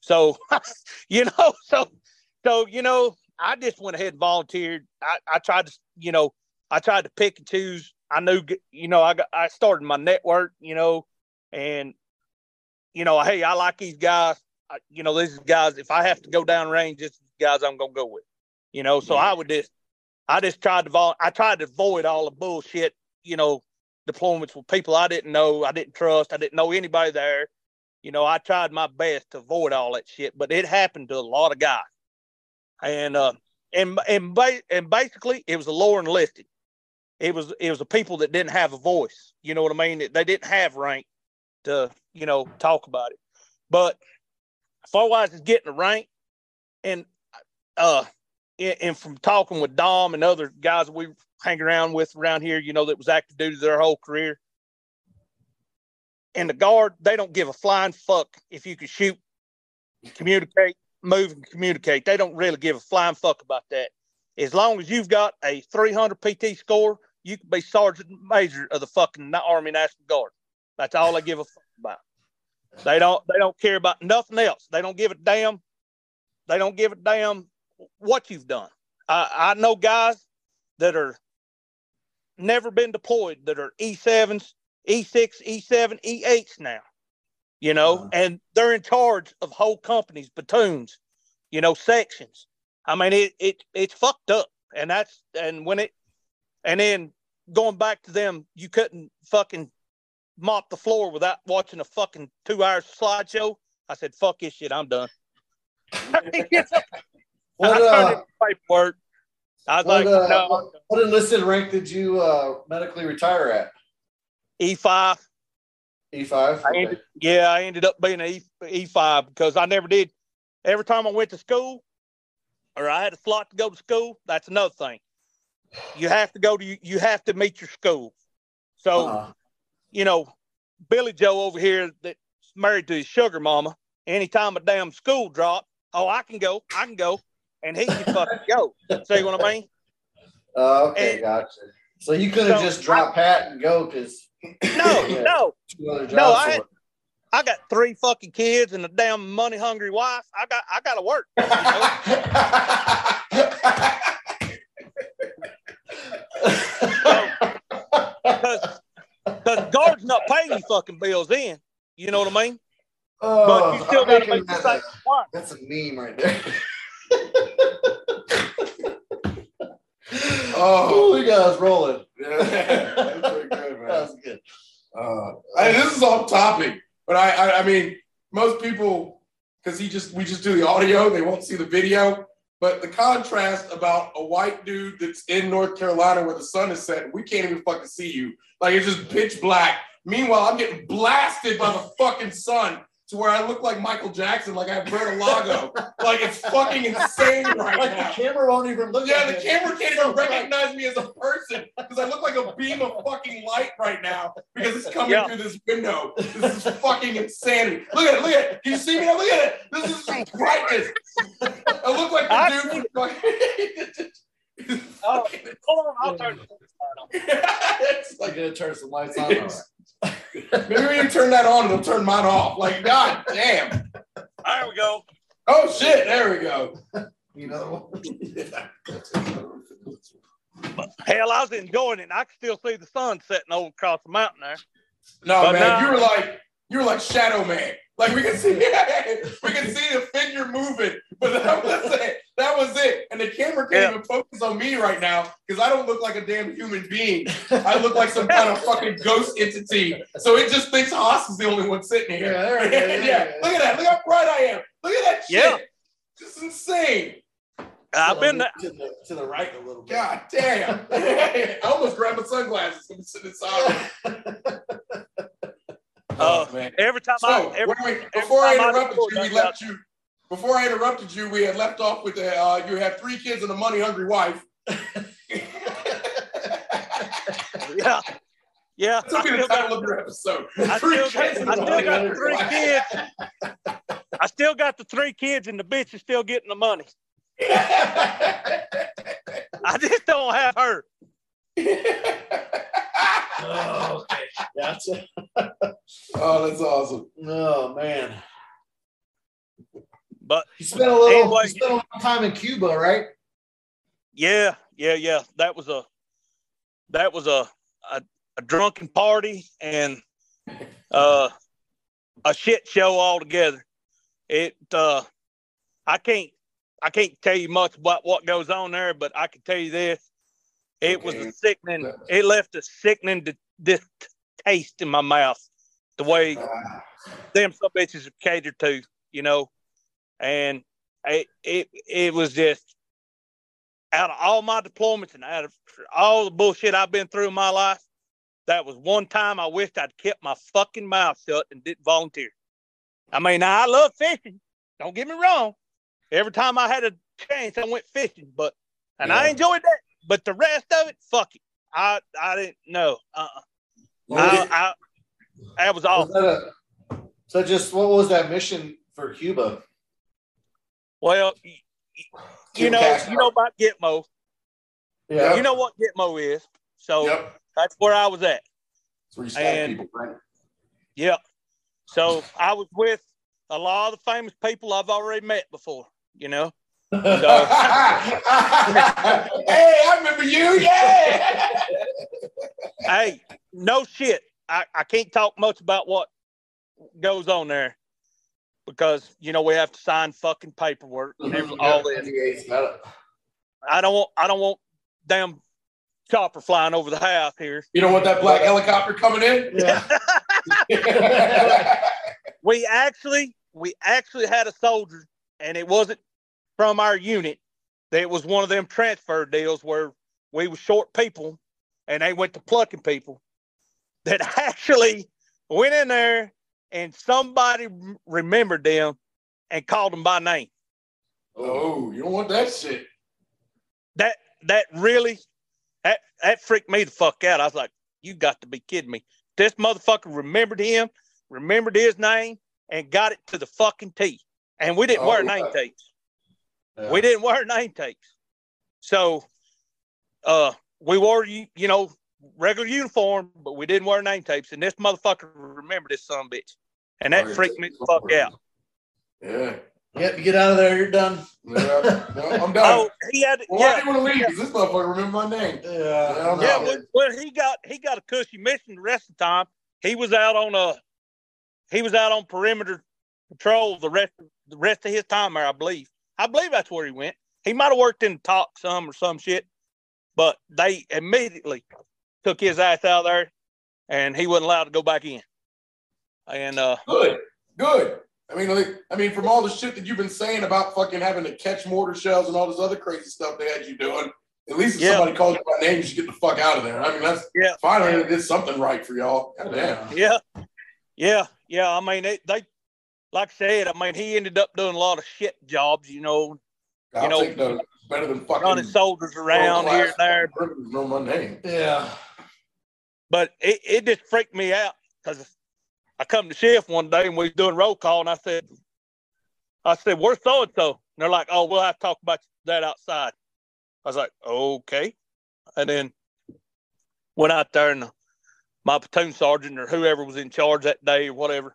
So, you know, so, you know, I just went ahead and volunteered. I tried to, you know, pick and choose. I knew, you know, I started my network, you know, and, you know, hey, I like these guys. You know, these guys, if I have to go down range, these guys I'm going to go with, you know. So I tried to avoid all the bullshit, you know, deployments with people I didn't know, I didn't trust, I didn't know anybody there. You know, I tried my best to avoid all that shit, but it happened to a lot of guys. And basically it was a lower enlisted. It was the people that didn't have a voice. You know what I mean? They didn't have rank to, you know, talk about it. But as far as getting a rank and from talking with Dom and other guys we hang around with around here, you know, that was active duty their whole career. And the Guard, they don't give a flying fuck if you can shoot, communicate, move, and communicate. They don't really give a flying fuck about that. As long as you've got a 300 PT score, you can be Sergeant Major of the fucking Army National Guard. That's all they give a fuck about. They don't care about nothing else. They don't give a damn what you've done. I know guys that are never been deployed that are E7s, E6, E7, E8s now, you know, and they're in charge of whole companies, platoons, you know, sections. I mean, it's fucked up. And then going back to them, you couldn't fucking mop the floor without watching a fucking 2 hour slideshow. I said, fuck this shit. I'm done. Paperwork. I was what enlisted rank did you medically retire at? E5. E5? Okay. I ended up being an E5 because I never did. Every time I went to school or I had a slot to go to school, that's another thing. You have to meet your school. So, you know, Billy Joe over here that's married to his sugar mama, anytime a damn school dropped, oh, I can go. And he can fucking go. See what I mean? Okay, gotcha. So you could have just dropped Pat and go because... No. I got three fucking kids and a damn money-hungry wife. I got to work. You know? Because guards not paying you fucking bills in. You know what I mean? Oh, but you still got to make the same wife. That's a meme right there. Oh, we got us rolling. Yeah, that's pretty good, man. That's good. This is off topic, but I mean, most people, because we just do the audio, they won't see the video. But the contrast about a white dude that's in North Carolina where the sun is setting, we can't even fucking see you. Like it's just pitch black. Meanwhile, I'm getting blasted by the fucking sun. To where I look like Michael Jackson, like I have Bertolago. Like it's fucking insane right like now. The camera won't even look at me. Yeah, the camera can't even recognize me as a person because I look like a beam of fucking light right now because it's coming through this window. This is fucking insanity. Look at it. Can you see me? Look at it. This is brightness. I look like the dude from fucking... Oh, hold on, I'll turn the light on. It's like going to turn some lights on. Maybe when you turn that on, it'll turn mine off. Like, god damn. All right, we go. Oh, shit. There we go. You know? Hell, I was enjoying it. And I could still see the sun setting over across the mountain there. No, but man, you were like Shadow Man. Like, we can see the figure moving. But that was it. And the camera can't even focus on me right now because I don't look like a damn human being. I look like some kind of fucking ghost entity. So it just thinks Haas is the only one sitting here. Yeah, there it is. Look at that. Look how bright I am. Look at that shit. Yeah. It's insane. I've been to the right a little bit. God damn! I almost grabbed my sunglasses. I'm sitting inside. Man. Before I interrupted you, we had left off with the. You have three kids and a money-hungry wife. Yeah. Yeah, I still got three kids. I still got the three kids, and the bitch is still getting the money. I just don't have her. Oh, okay, gotcha. Oh, that's awesome. Oh man, but you spent a little time in Cuba, right? Yeah. That was a drunken party and a shit show altogether. I can't tell you much about what goes on there, but I can tell you this: it left a sickening taste in my mouth. The way them some bitches are catered to, you know, and it was just. Out of all my deployments and out of all the bullshit I've been through in my life, that was one time I wished I'd kept my fucking mouth shut and didn't volunteer. I mean, now I love fishing. Don't get me wrong. Every time I had a chance, I went fishing, but I enjoyed that. But the rest of it, fuck it. I didn't know. That was all. So just what was that mission for Cuba? Well, you know about Gitmo. Yeah. You know what Gitmo is. So that's where I was at. People, right? Yeah. So I was with a lot of the famous people I've already met before, you know. So, hey, I remember you. Yeah. Hey, no shit. I can't talk much about what goes on there. Because, you know, we have to sign fucking paperwork and all this. I don't want damn chopper flying over the house here. You don't want that black helicopter coming in? Yeah. We actually had a soldier, and it wasn't from our unit. It was one of them transfer deals where we were short people, and they went to plucking people that actually went in there. And somebody remembered them and called them by name. Oh, you don't want that shit. That really freaked me the fuck out. I was like, you got to be kidding me. This motherfucker remembered him, remembered his name, and got it to the fucking T. And we didn't wear name tapes. Yeah. We didn't wear name tapes. So we wore, you know, regular uniform, but we didn't wear name tapes. And this motherfucker remembered this son of a bitch. And that freaked me the fuck out. Yeah. Yep, you get out of there. You're done. Yeah. No, I'm done. Oh, I didn't want to leave because this motherfucker remembered my name. Well, he got a cushy mission the rest of the time. He was out on perimeter patrol the rest of his time there, I believe. I believe that's where he went. He might have worked in the talk some or some shit, but they immediately took his ass out of there, and he wasn't allowed to go back in. And good. I mean, from all the shit that you've been saying about fucking having to catch mortar shells and all this other crazy stuff they had you doing, at least if somebody called you by name, you should get the fuck out of there. I mean, that's finally they did something right for y'all. God damn. Yeah. I mean, they like I said. I mean, he ended up doing a lot of shit jobs, you know. I'll take those. Better than fucking running soldiers around here and there. No, my name. Yeah. But it just freaked me out because I come to shift one day and we was doing roll call and I said, where's so-and-so? And they're like, oh, we'll have to talk about that outside. I was like, okay. And then went out there and my platoon sergeant or whoever was in charge that day or whatever,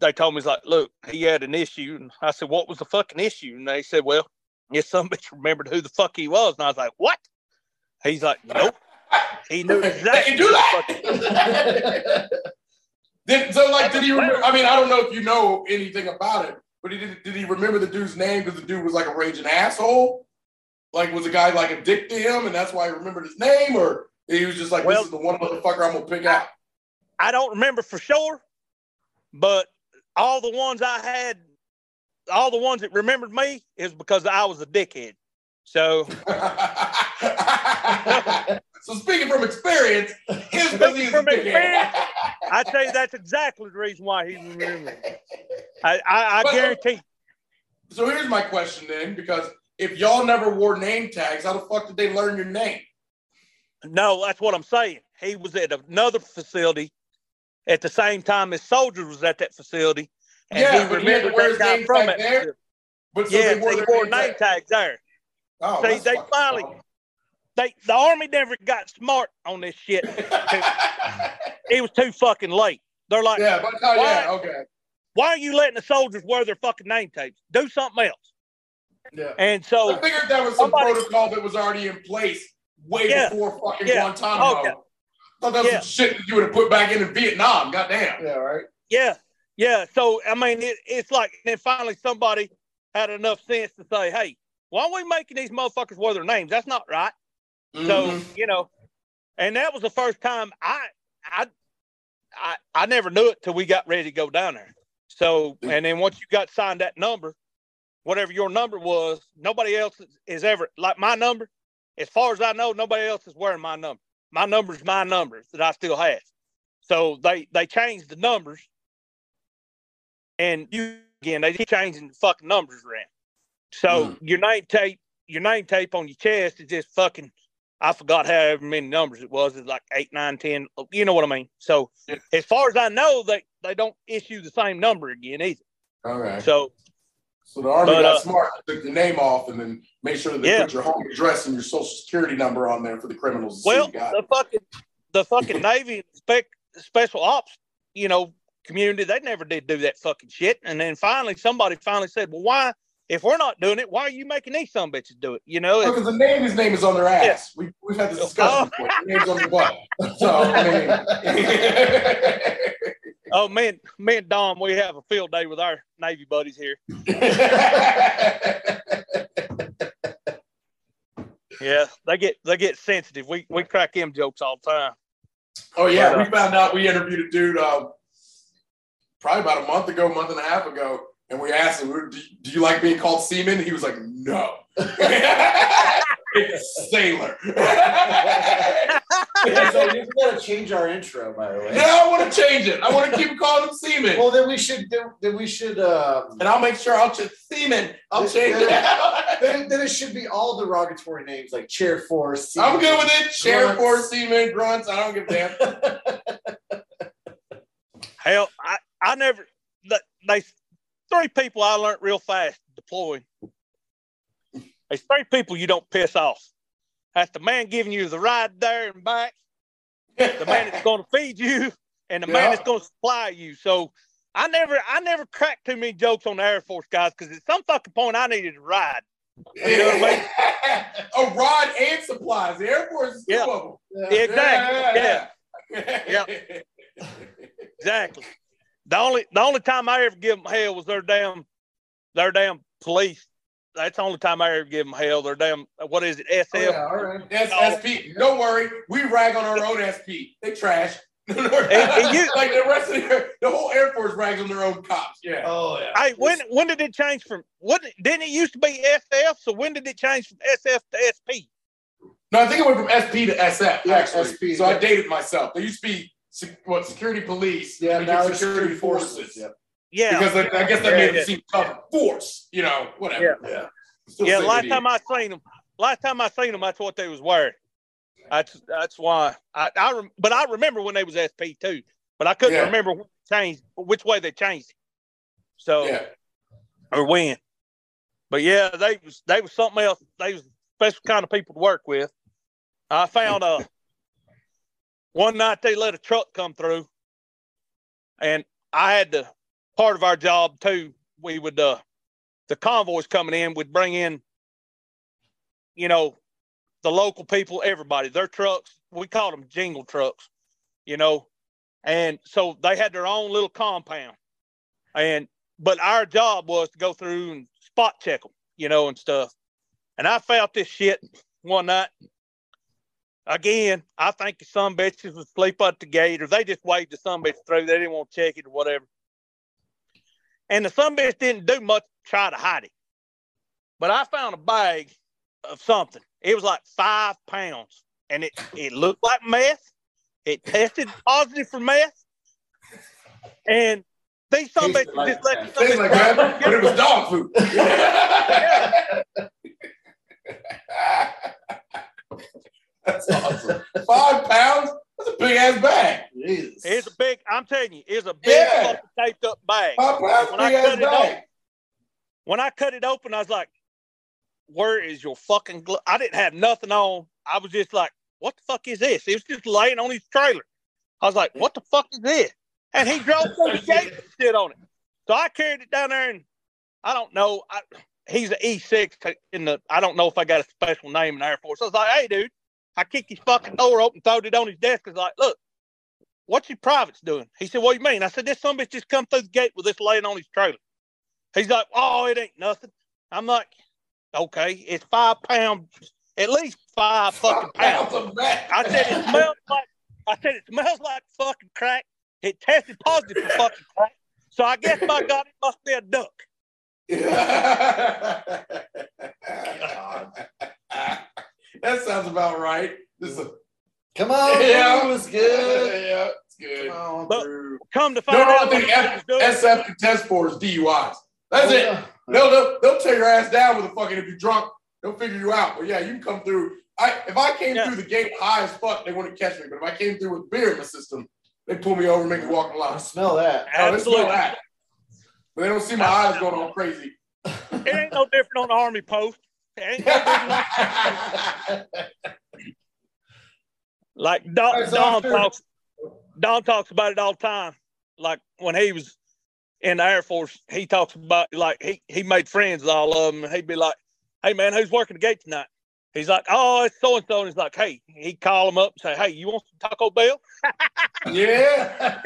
they told me, it's like, look, he had an issue. And I said, what was the fucking issue? And they said, well, yes, some bitch remembered who the fuck he was. And I was like, what? He's like, nope. He knew exactly. They can do that. Did he remember? I mean, I don't know if you know anything about it, but did he remember the dude's name because the dude was like a raging asshole? Like, was the guy like a dick to him and that's why he remembered his name? Or he was just like, this is the one motherfucker I'm going to pick out? I don't remember for sure, but all the ones that remembered me is because I was a dickhead. So, speaking from experience, his disease from experience, I tell you that's exactly the reason why he's remembering. I guarantee. So here's my question then, because if y'all never wore name tags, how the fuck did they learn your name? No, that's what I'm saying. He was at another facility at the same time his soldier was at that facility. And yeah, he but he had to wear his name tag there? But so yeah, they wore name tags there. Oh, see, they finally, the Army never got smart on this shit. It was too fucking late. They're like, why are you letting the soldiers wear their fucking name tags? Do something else. Yeah. And so I figured that was some protocol that was already in place way before fucking Guantanamo. Okay. I thought that was shit that you would have put back in Vietnam. Goddamn. Yeah, right? Yeah. Yeah. So, I mean, it's like, and then finally somebody had enough sense to say, hey, why are we making these motherfuckers wear their names? That's not right. Mm-hmm. So, you know, and that was the first time I never knew it till we got ready to go down there. So, and then once you got signed that number, whatever your number was, nobody else is ever, like my number, as far as I know, nobody else is wearing my number. My number's my number that I still have. So they changed the numbers. And you, again, they keep changing the fucking numbers around. So your name tape on your chest is just fucking, I forgot however many numbers it was. It's like 8, 9, 10. You know what I mean? So as far as I know, they don't issue the same number again either. All right. So the Army got smart, took your name off, and then made sure that they put your home address and your social security number on there for the criminals. Well, the fucking Navy special ops, you know, community, they never did do that fucking shit. And then finally, somebody finally said, well, why? If we're not doing it, why are you making these sumbitches do it? You know, because the Navy's name is on their ass. Yeah. We've had this discussion before. The name's on the butt. So, I mean. Oh, me and Dom, we have a field day with our Navy buddies here. Yeah, they get sensitive. We crack them jokes all the time. Oh yeah, but, we found out we interviewed a dude probably about a month and a half ago. And we asked him, do you like being called seaman? He was like, no. It's sailor. So you want to change our intro, by the way. No, I want to change it. I want to keep calling him seaman. Well, then we should and I'll make sure I'll change seaman. I'll change it. Then it should be all derogatory names like chair force. Seaman, I'm good with it. Chair force, seaman, grunts. I don't give a damn. Hell, I never they three people I learned real fast deploying. There's three people you don't piss off. That's the man giving you the ride there and back, the man that's going to feed you, and the man that's going to supply you. So I never cracked too many jokes on the Air Force guys because at some fucking point I needed a ride. You know what I mean? A ride and supplies. The Air Force is two of them. Exactly. Yeah. Exactly. The only time I ever give them hell was their damn police. That's the only time I ever give them hell. Their damn, what is it, SF? Oh, yeah, all right. SP. Don't worry. We rag on our own SP. They trash. Like the rest of the whole Air Force rags on their own cops. Yeah. Oh, yeah. Hey, when did it change from, didn't it used to be SF? So when did it change from SF to SP? No, I think it went from SP to SF, actually. SP, so I dated myself. There used to be security police. Yeah, now security forces. Yeah. Yeah, because I guess that made them seem tough. Force, you know, whatever. Yeah, Last time I seen them, that's what they was wearing. That's why. But I remember when they was SP too, but I couldn't remember which way they changed it. So, or when. But yeah, they was something else. They was a special kind of people to work with. I found one night they let a truck come through, and I had to. Part of our job too, we would the convoys coming in would bring in, you know, the local people, everybody, their trucks. We called them jingle trucks, you know, and so they had their own little compound, but our job was to go through and spot check them, you know, and stuff. And I found this shit one night. Again, I think some bitches would sleep at the gate, or they just waved the some bitch through. They didn't want to check it or whatever. And the sunbitch didn't do much to try to hide it. But I found a bag of something. It was like 5 pounds, and it looked like meth. It tested positive for meth, and these somebody like just let you know. Like, but it was dog food. Yeah. That's awesome. 5 pounds? That's a big ass bag. Jesus. It's a big, I'm telling you, it's a big taped up bag. 5 pounds, when big I cut ass it bag. Open, when I cut it open, I was like, where is your fucking glove? I didn't have nothing on. I was just like, what the fuck is this? It was just laying on his trailer. I was like, what the fuck is this? And he drove through the gate and shit on it. So I carried it down there, and I don't know. He's an E6 in the, I don't know if I got a special name in the Air Force. So I was like, hey, dude. I kicked his fucking door open, throwed it on his desk. I was like, look, what's your privates doing? He said, what do you mean? I said, this son of a bitch just come through the gate with this laying on his trailer. He's like, oh, it ain't nothing. I'm like, okay, it's 5 pounds, at least five fucking pounds. I said, it smells like fucking crack. It tested positive for fucking crack. So I guess, by God, it must be a duck. God. That sounds about right. Come on, yeah, it was good. Yeah, it's good. Come to find out, SF can test for is DUIs. That's it. Yeah. They'll tear your ass down with a fucking, if you're drunk, they'll figure you out. But yeah, you can come through. If I came through the gate high as fuck, they wouldn't catch me. But if I came through with beer in my system, they'd pull me over and make me walk the line. I smell that. Oh, they smell that. But they don't see my eyes going all crazy. It ain't no different on the Army post. Like Dom talks about it all the time. Like when he was in the Air Force, he talks about, like, he made friends with all of them, and he'd be like, hey man, who's working the gate tonight? He's like, oh, it's so and so. And he's like, hey, he'd call him up and say, hey, you want some Taco Bell? Yeah.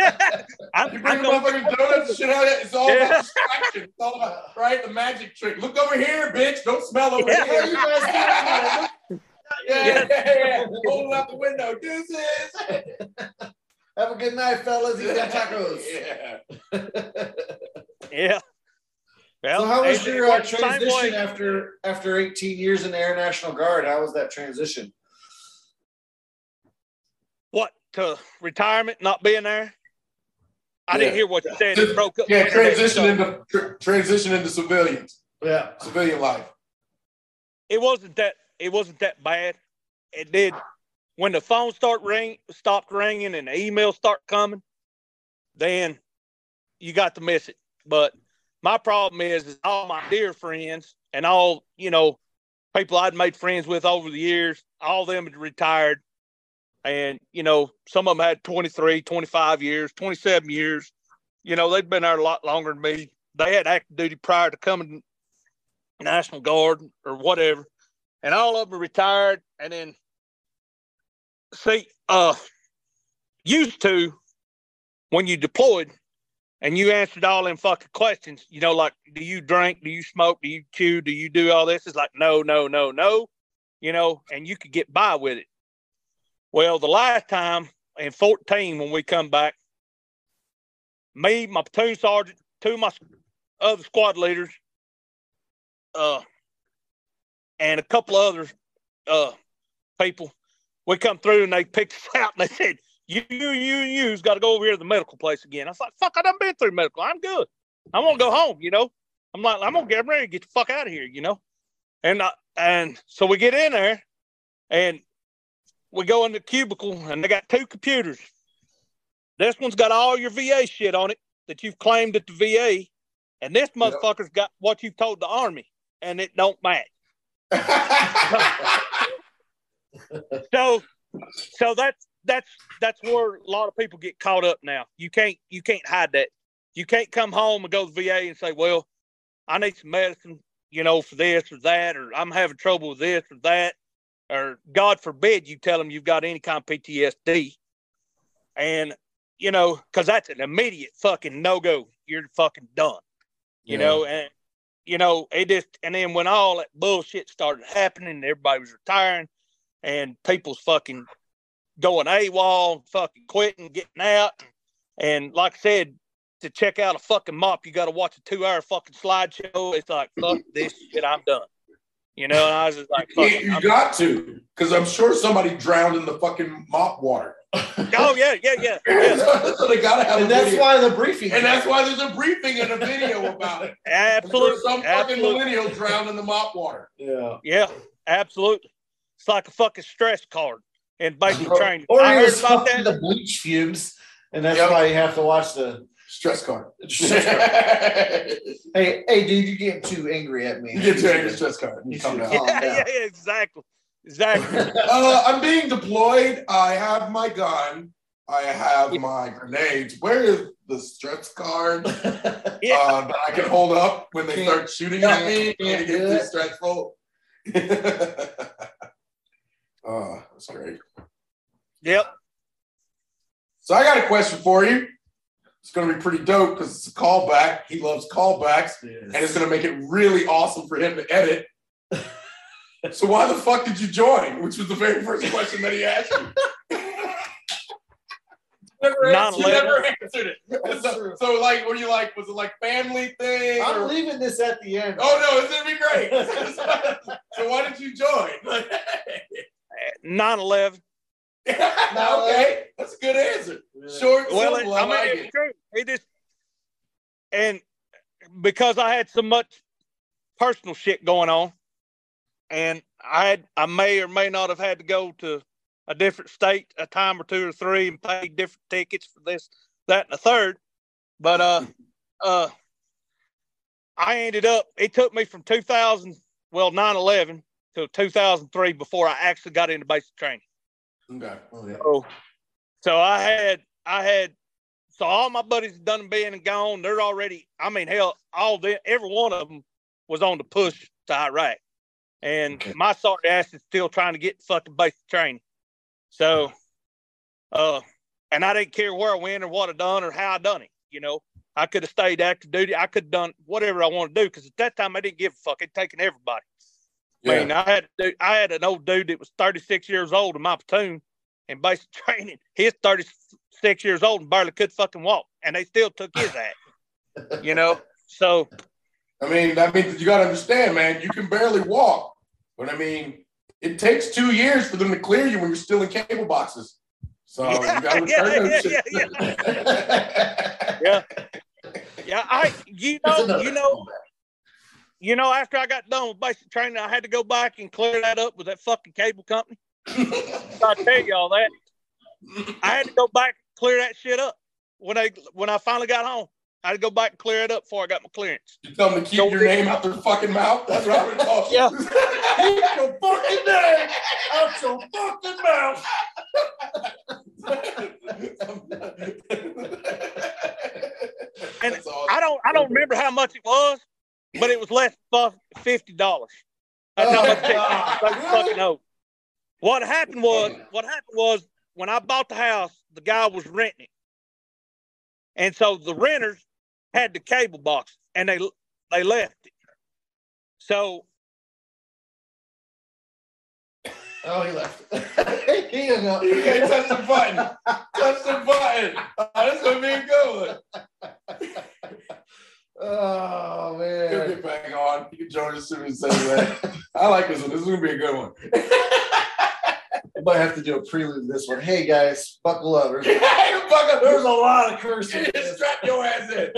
You bring the motherfucking donuts and shit out of it. It's all about distraction. It's all about, right? The magic trick. Look over here, bitch. Don't smell over here. You guys got it. Yeah. Hold out the window. Deuces. Have a good night, fellas. You got tacos. Yeah. Well, so how was your transition after 18 years in the Air National Guard? How was that transition? What, to retirement, not being there? I didn't hear what you said. It broke up. Yeah, transition into civilians. Yeah, civilian life. It wasn't that bad. It did, when the phone stopped ringing and the emails start coming, then you got to miss it, but. My problem is all my dear friends and all, people I'd made friends with over the years, all of them had retired. And, some of them had 23, 25 years, 27 years. They'd been there a lot longer than me. They had active duty prior to coming to National Guard or whatever. And all of them retired. And then, see, used to, when you deployed, and you answered all them fucking questions, like, do you drink? Do you smoke? Do you chew? Do you do all this? It's like, no, and you could get by with it. Well, the last time in 2014, when we come back, me, my platoon sergeant, two of my other squad leaders, and a couple of other people, we come through and they picked us out and they said, you's got to go over here to the medical place again. I was like, fuck, I done been through medical. I'm good. I'm going to go home, I'm like, I'm going to get ready to get the fuck out of here, And so we get in there, and we go in the cubicle, and they got two computers. This one's got all your VA shit on it that you've claimed at the VA, and this motherfucker's got what you've told the Army, and it don't match. So that's where a lot of people get caught up now. You can't hide that. You can't come home and go to the VA and say, well, I need some medicine, for this or that, or I'm having trouble with this or that, or God forbid you tell them you've got any kind of PTSD. And, cause that's an immediate fucking no-go. You're fucking done, and then when all that bullshit started happening, everybody was retiring and people's fucking going AWOL, fucking quitting, getting out. And like I said, to check out a fucking mop, you got to watch a 2-hour fucking slideshow. It's like, fuck this shit, I'm done. you know? And I was just like, fuck it. You got to, because I'm sure somebody drowned in the fucking mop water. Oh, yeah. So they gotta have that's why there's a briefing and a video about it. Absolutely. Some fucking millennial drowned in the mop water. Yeah. Yeah, absolutely. It's like a fucking stress card in basic training. Or I heard about that. The bleach fumes, and that's why you have to watch the stress card. Hey, dude, you get too angry at me. You get too angry at stress card. You come down. Yeah, exactly. Exactly. I'm being deployed. I have my gun. I have my grenades. Where is the stretch card that I can hold up when they start shooting at me? Can't get too stressful. Oh, that's great. Yep. So I got a question for you. It's going to be pretty dope because it's a callback. He loves callbacks, and it's going to make it really awesome for him to edit. So why the fuck did you join? Which was the very first question that he asked you. Never answered it. So like, were you like, was it like family thing? I'm leaving this at the end. Oh no, it's gonna be great. So why did you join? 9/11. Okay, that's a good answer. Short. Well, it's true. It is, and because I had so much personal shit going on. And I may or may not have had to go to a different state a time or two or three and pay different tickets for this, that, and a third. But I ended up, it took me from 9/11 to 2003 before I actually got into basic training. Okay. Oh, yeah. So I had all my buddies done been and gone. They're already, I mean, hell, every one of them was on the push to Iraq. And my sorry ass is still trying to get fucking basic training. So, and I didn't care where I went or what I done or how I done it. You know, I could have stayed active duty. I could have done whatever I wanted to do because at that time I didn't give a fuck. It taken everybody. Yeah. I mean, I had an old dude that was 36 years old in my platoon in basic training. He's 36 years old and barely could fucking walk, and they still took his ass. You know, so. I mean, you got to understand, man, you can barely walk. But, I mean, it takes 2 years for them to clear you when you're still in cable boxes. So you got to return that shit. You know, after I got done with basic training, I had to go back and clear that up with that fucking cable company. I tell y'all that. I had to go back and clear that shit up when I finally got home. I had to go back and clear it up before I got my clearance. You tell them to keep your name out their fucking mouth? That's what I would call you. Keep your fucking name out your fucking mouth. And awesome. I don't remember how much it was, but it was less than $50. That's how much it fucking old. What happened was when I bought the house, the guy was renting it. And so the renters had the cable box, and they left it. So, he left it. He didn't know. He can't touch the button. Touch the button. That's gonna be a good one. Oh man, he'll get back on. You can join us soon and say that. I like this one. This is gonna be a good one. I might have to do a prelude to this one. Hey guys, buckle up. There's a lot of cursing. Strap your ass in.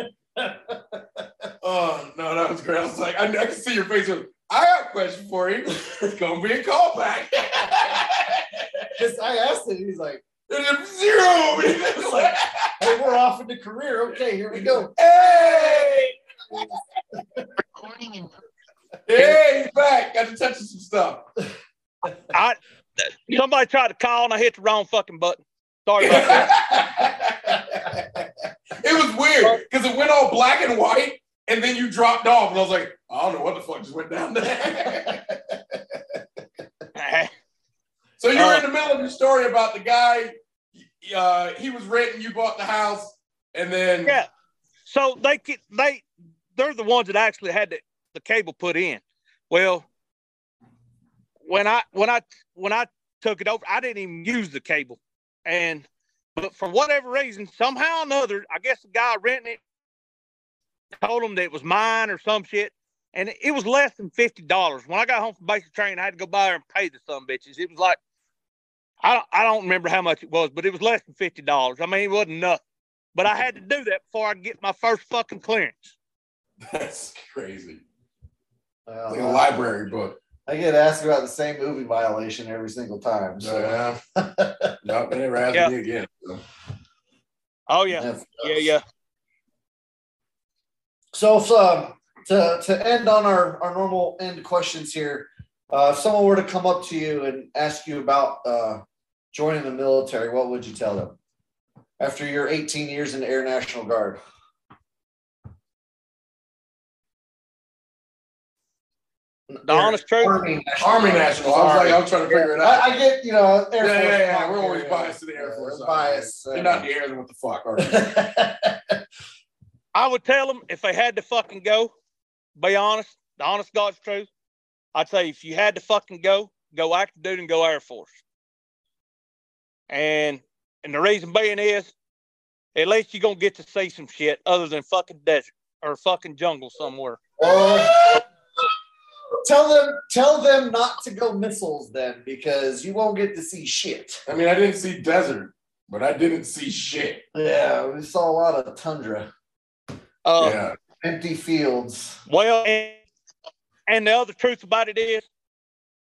Oh no, that was great. I was like, I can see your face. I got a question for you. It's gonna be a callback. Because I asked him, he's like, there's zero. He's like, hey, we're off into career. Okay, here we go. Hey. Recording in. Hey, he's back. Got to touch some stuff. Somebody tried to call and I hit the wrong fucking button. Sorry about that. It was weird because it went all black and white and then you dropped off and I was like, I don't know what the fuck just went down there. So you were in the middle of your story about the guy, he was renting, you bought the house, and then... Yeah, so they're the ones that actually had the cable put in. Well... When I took it over, I didn't even use the cable, but for whatever reason, somehow or another, I guess the guy renting it told him that it was mine or some shit, And it was less than $50. When I got home from basic training, I had to go by there and pay the sumbitches. It was like, I don't remember how much it was, but it was less than $50. I mean, it wasn't nothing. But I had to do that before I could get my first fucking clearance. That's crazy. Like a library book. I get asked about the same movie violation every single time. So. No, they never asked me again. So. Oh, yeah. Yeah. So, to end on our normal end questions here, if someone were to come up to you and ask you about joining the military, what would you tell them after your 18 years in the Air National Guard? The honest truth. Army National. I was trying to figure it out. I get, Air Force. Yeah. We're always biased to the Air Force. Biased. They're not in the air, then what the fuck are they? I would tell them if they had to fucking go, be honest, the honest God's truth. I'd say if you had to fucking go, go active duty and go Air Force. And the reason being is, at least you're going to get to see some shit other than fucking desert or fucking jungle somewhere. Tell them not to go missiles then, because you won't get to see shit. I mean, I didn't see desert, but I didn't see shit. Yeah, we saw a lot of tundra. Empty fields. Well, and the other truth about it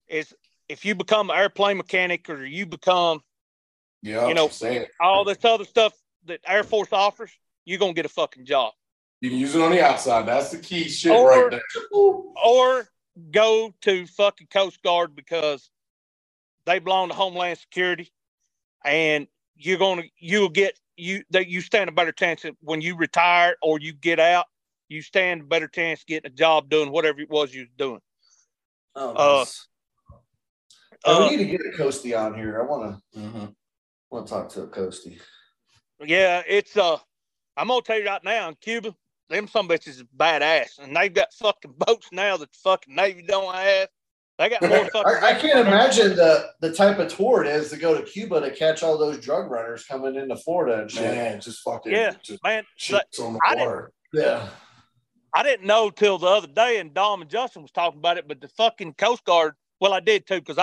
is if you become an airplane mechanic or you become, all this other stuff that Air Force offers, you're going to get a fucking job. You can use it on the outside. That's the key shit right there. Or go to fucking Coast Guard because they belong to Homeland Security and you stand a better chance when you retire or you get out. You stand a better chance getting a job doing whatever it was you was doing. Oh, nice. We need to get a Coastie on here. I want to talk to a Coastie. Yeah, it's I'm gonna tell you right now in Cuba, them some bitches is badass, and they've got fucking boats now that the fucking Navy don't have. They got more fucking. I can't imagine the type of tour it is to go to Cuba to catch all those drug runners coming into Florida and shit. Man, just fucking man. On the water. I didn't know till the other day, and Dom and Justin was talking about it. But the fucking Coast Guard. Well, I did too because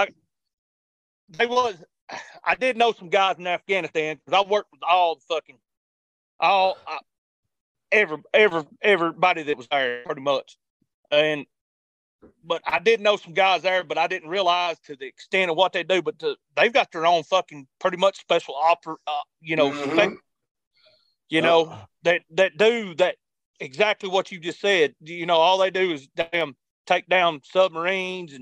I did know some guys in Afghanistan because I worked with all the fucking everybody that was there pretty much, and. But I did know some guys there, but I didn't realize to the extent of what they do. But they've got their own fucking pretty much special that do that exactly what you just said. You know, all they do is damn take down submarines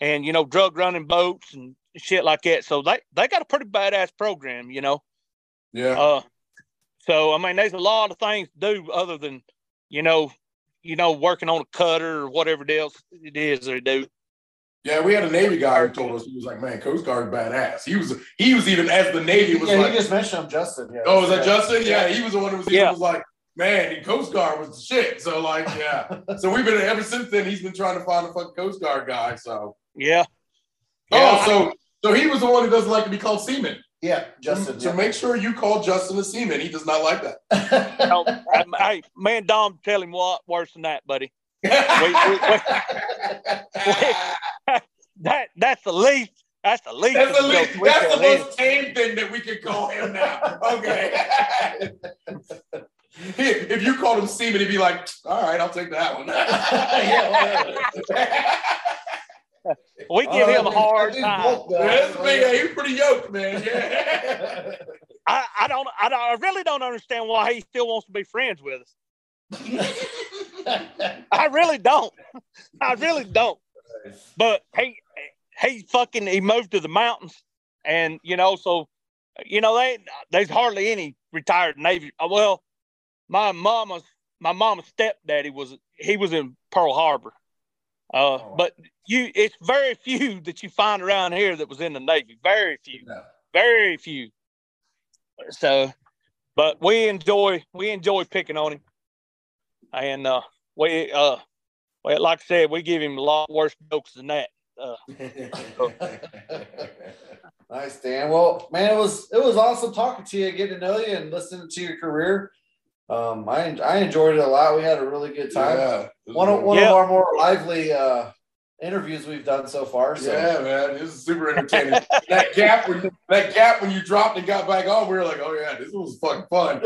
and drug running boats and shit like that. So they got a pretty badass program, Yeah. So I mean, there's a lot of things to do other than working on a cutter or whatever else it is they do. Yeah, we had a Navy guy who told us, he was like, man, Coast Guard badass. He was even as the Navy was like. Yeah, you just mentioned him, Justin. Yeah. Oh, was that Justin? Yeah, he was the one who was like, man, the Coast Guard was the shit. So, like, yeah. So we've been, ever since then, he's been trying to find a fucking Coast Guard guy, so. Yeah. Oh, so he was the one who doesn't like to be called seaman. Yeah, Justin. So make sure you call Justin a seaman. He does not like that. No, hey, man, Dom, tell him what worse than that, buddy. That's the least. That's the most tame thing that we could call him now. Okay. If you called him seaman, he'd be like, all right, I'll take that one. We give him a hard time. He's pretty yoked, man. Yeah. I really don't understand why he still wants to be friends with us. I really don't. But he moved to the mountains, and there's hardly any retired Navy. Well, my mama's stepdaddy was in Pearl Harbor. But it's very few that you find around here that was in the Navy. Very few, very few. So, but we enjoy picking on him, and like I said, we give him a lot worse jokes than that. Nice, Dan. Well, man, it was awesome talking to you, getting to know you, and listening to your career. I enjoyed it a lot. We had a really good time. Yeah, one of our more lively interviews we've done so far. So. Yeah, man, it was super entertaining. that gap when you dropped and got back on, we were like, oh yeah, this was fucking fun.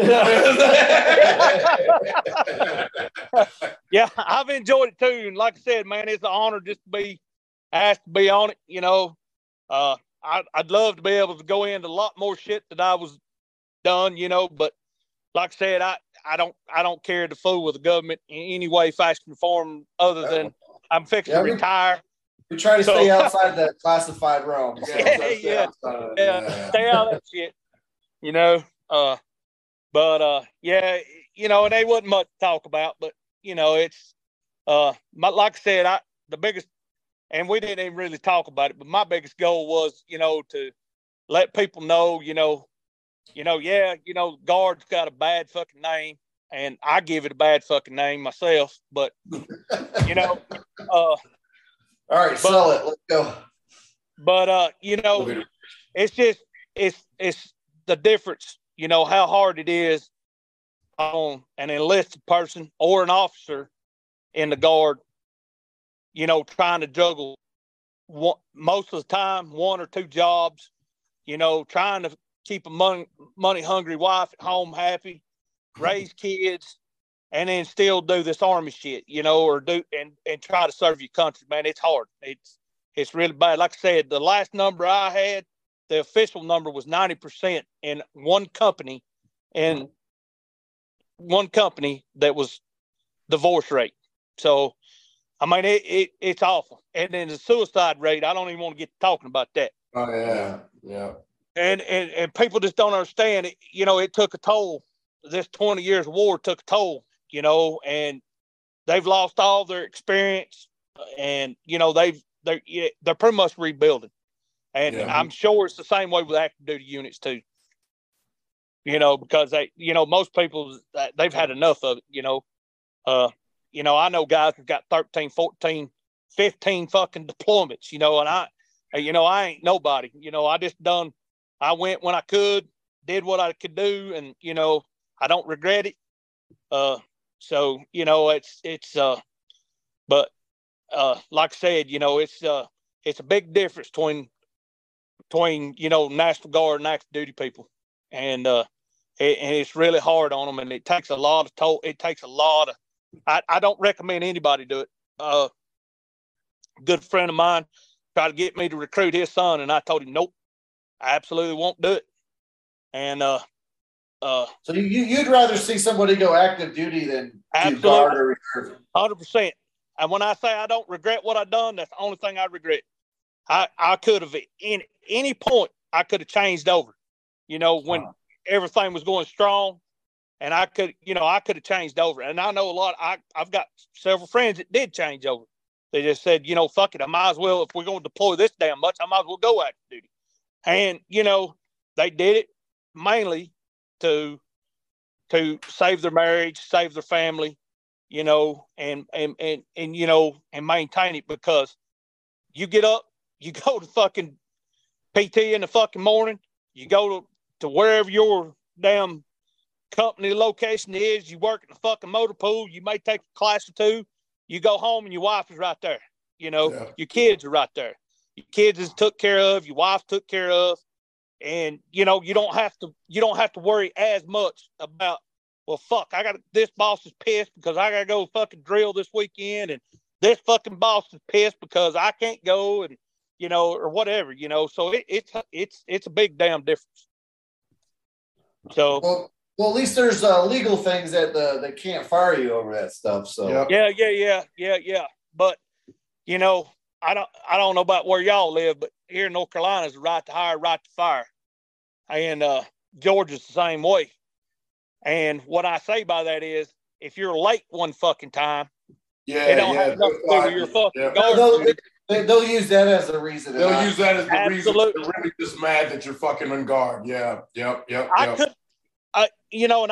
Yeah, I've enjoyed it too. And like I said, man, it's an honor just to be asked to be on it. You know, I'd love to be able to go into a lot more shit that I was done. You know, but like I said, I don't care to fool with the government in any way, fashion, or form, other than I'm fixing to retire. We try to stay outside that classified realm. Stay out of that shit. You know, and they wasn't much to talk about, but you know, it's like I said, we didn't even really talk about it, but my biggest goal was, you know, to let people know, Guard's got a bad fucking name, and I give it a bad fucking name myself, but, you know. All right, sell it. Let's go. But, it's just, it's the difference, you know, how hard it is on an enlisted person or an officer in the Guard, you know, trying to juggle most of the time, one or two jobs, you know, trying to keep a money hungry wife at home happy, raise kids, and then still do this Army shit, you know, or do and try to serve your country, man. It's hard. It's really bad. Like I said, the last number I had, the official number was 90% in one company that was divorce rate. So, I mean, it's awful. And then the suicide rate, I don't even want to get talking about that. Oh, yeah, yeah. And people just don't understand it. You know, it took a toll. This 20 years of war took a toll, you know, and they've lost all their experience, and, you know, they're pretty much rebuilding. And yeah. I'm sure it's the same way with active duty units too, you know, because they, you know, most people, they've had enough of it, you know. I know guys who've got 13, 14, 15 fucking deployments, you know, and I ain't nobody, you know, I went when I could, did what I could do. And, you know, I don't regret it. So, you know, but like I said, you know, it's a big difference between, you know, National Guard and active duty people. And, and it's really hard on them, and it takes a lot of toll. It takes a lot of, I don't recommend anybody do it. Good friend of mine tried to get me to recruit his son, and I told him, nope, I absolutely won't do it. And so you'd rather see somebody go active duty than Guard or reserve? 100%. And when I say I don't regret what I done, that's the only thing I regret. I could have, in any point, I could have changed over, you know, when everything was going strong, and I could have changed over. And I know a lot. I've got several friends that did change over. They just said, you know, fuck it. I might as well, if we're going to deploy this damn much, I might as well go active duty. And, you know, they did it mainly to save their marriage, save their family, you know, and you know, and maintain it, because you get up, you go to fucking PT in the fucking morning, you go to wherever your damn company location is, you work in the fucking motor pool, you may take a class or two, you go home and your wife is right there, you know, your kids are right there. Your kids is took care of, your wife took care of, and, you know, you don't have to worry as much about, well, fuck, I got this boss is pissed because I got to go fucking drill this weekend, and this fucking boss is pissed because I can't go, and, you know, or whatever, you know. So it's a big damn difference. So well at least there's legal things that they can't fire you over that stuff. So yeah. But, you know, I don't know about where y'all live, but here in North Carolina is the right to hire, right to fire. And Georgia's the same way. And what I say by that is, if you're late one fucking time, it don't have nothing to do with your fucking guard. They'll use that as a reason. They'll use that as the reason. They're really just mad that you're fucking on guard. Yeah, yep. And I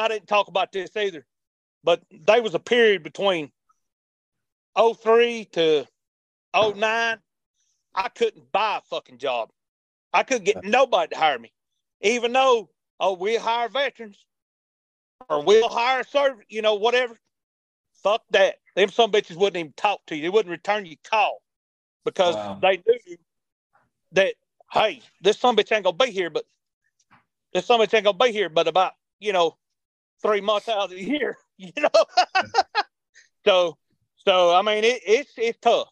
didn't talk about this either, but there was a period between 03 to 09, I couldn't buy a fucking job. I couldn't get nobody to hire me, even though we hire veterans. or we'll hire a servant, you know, whatever. Fuck that. Them sumbitches wouldn't even talk to you. They wouldn't return your call because they knew that, hey, this sumbitch ain't going to be here, but this sumbitch ain't going to be here but about, you know, 3 months out of the year, you know. So I mean, it's tough.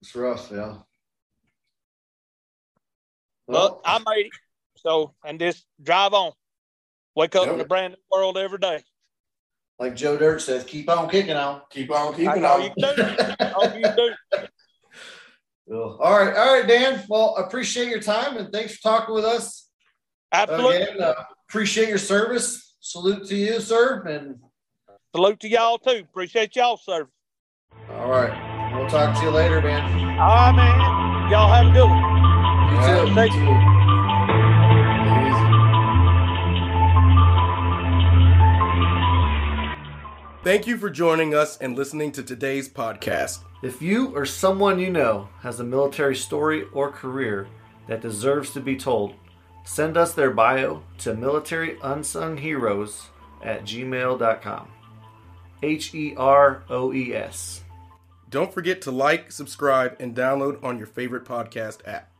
It's rough, yeah. Well, I made it. So, and just drive on. Wake up in a brand new world every day. Like Joe Dirt says, keep on kicking on. Keep on kicking on. All you do. All you do. Well, all right, Dan. Well, appreciate your time and thanks for talking with us. Absolutely. Again, appreciate your service. Salute to you, sir, and salute to y'all too. Appreciate y'all, sir. All right, we'll talk to you later, man. All right, man. Y'all have a good one. You too. Thank you. Thank you for joining us and listening to today's podcast. If you or someone you know has a military story or career that deserves to be told, send us their bio to militaryunsungheroes@gmail.com. HEROES. Don't forget to like, subscribe, and download on your favorite podcast app.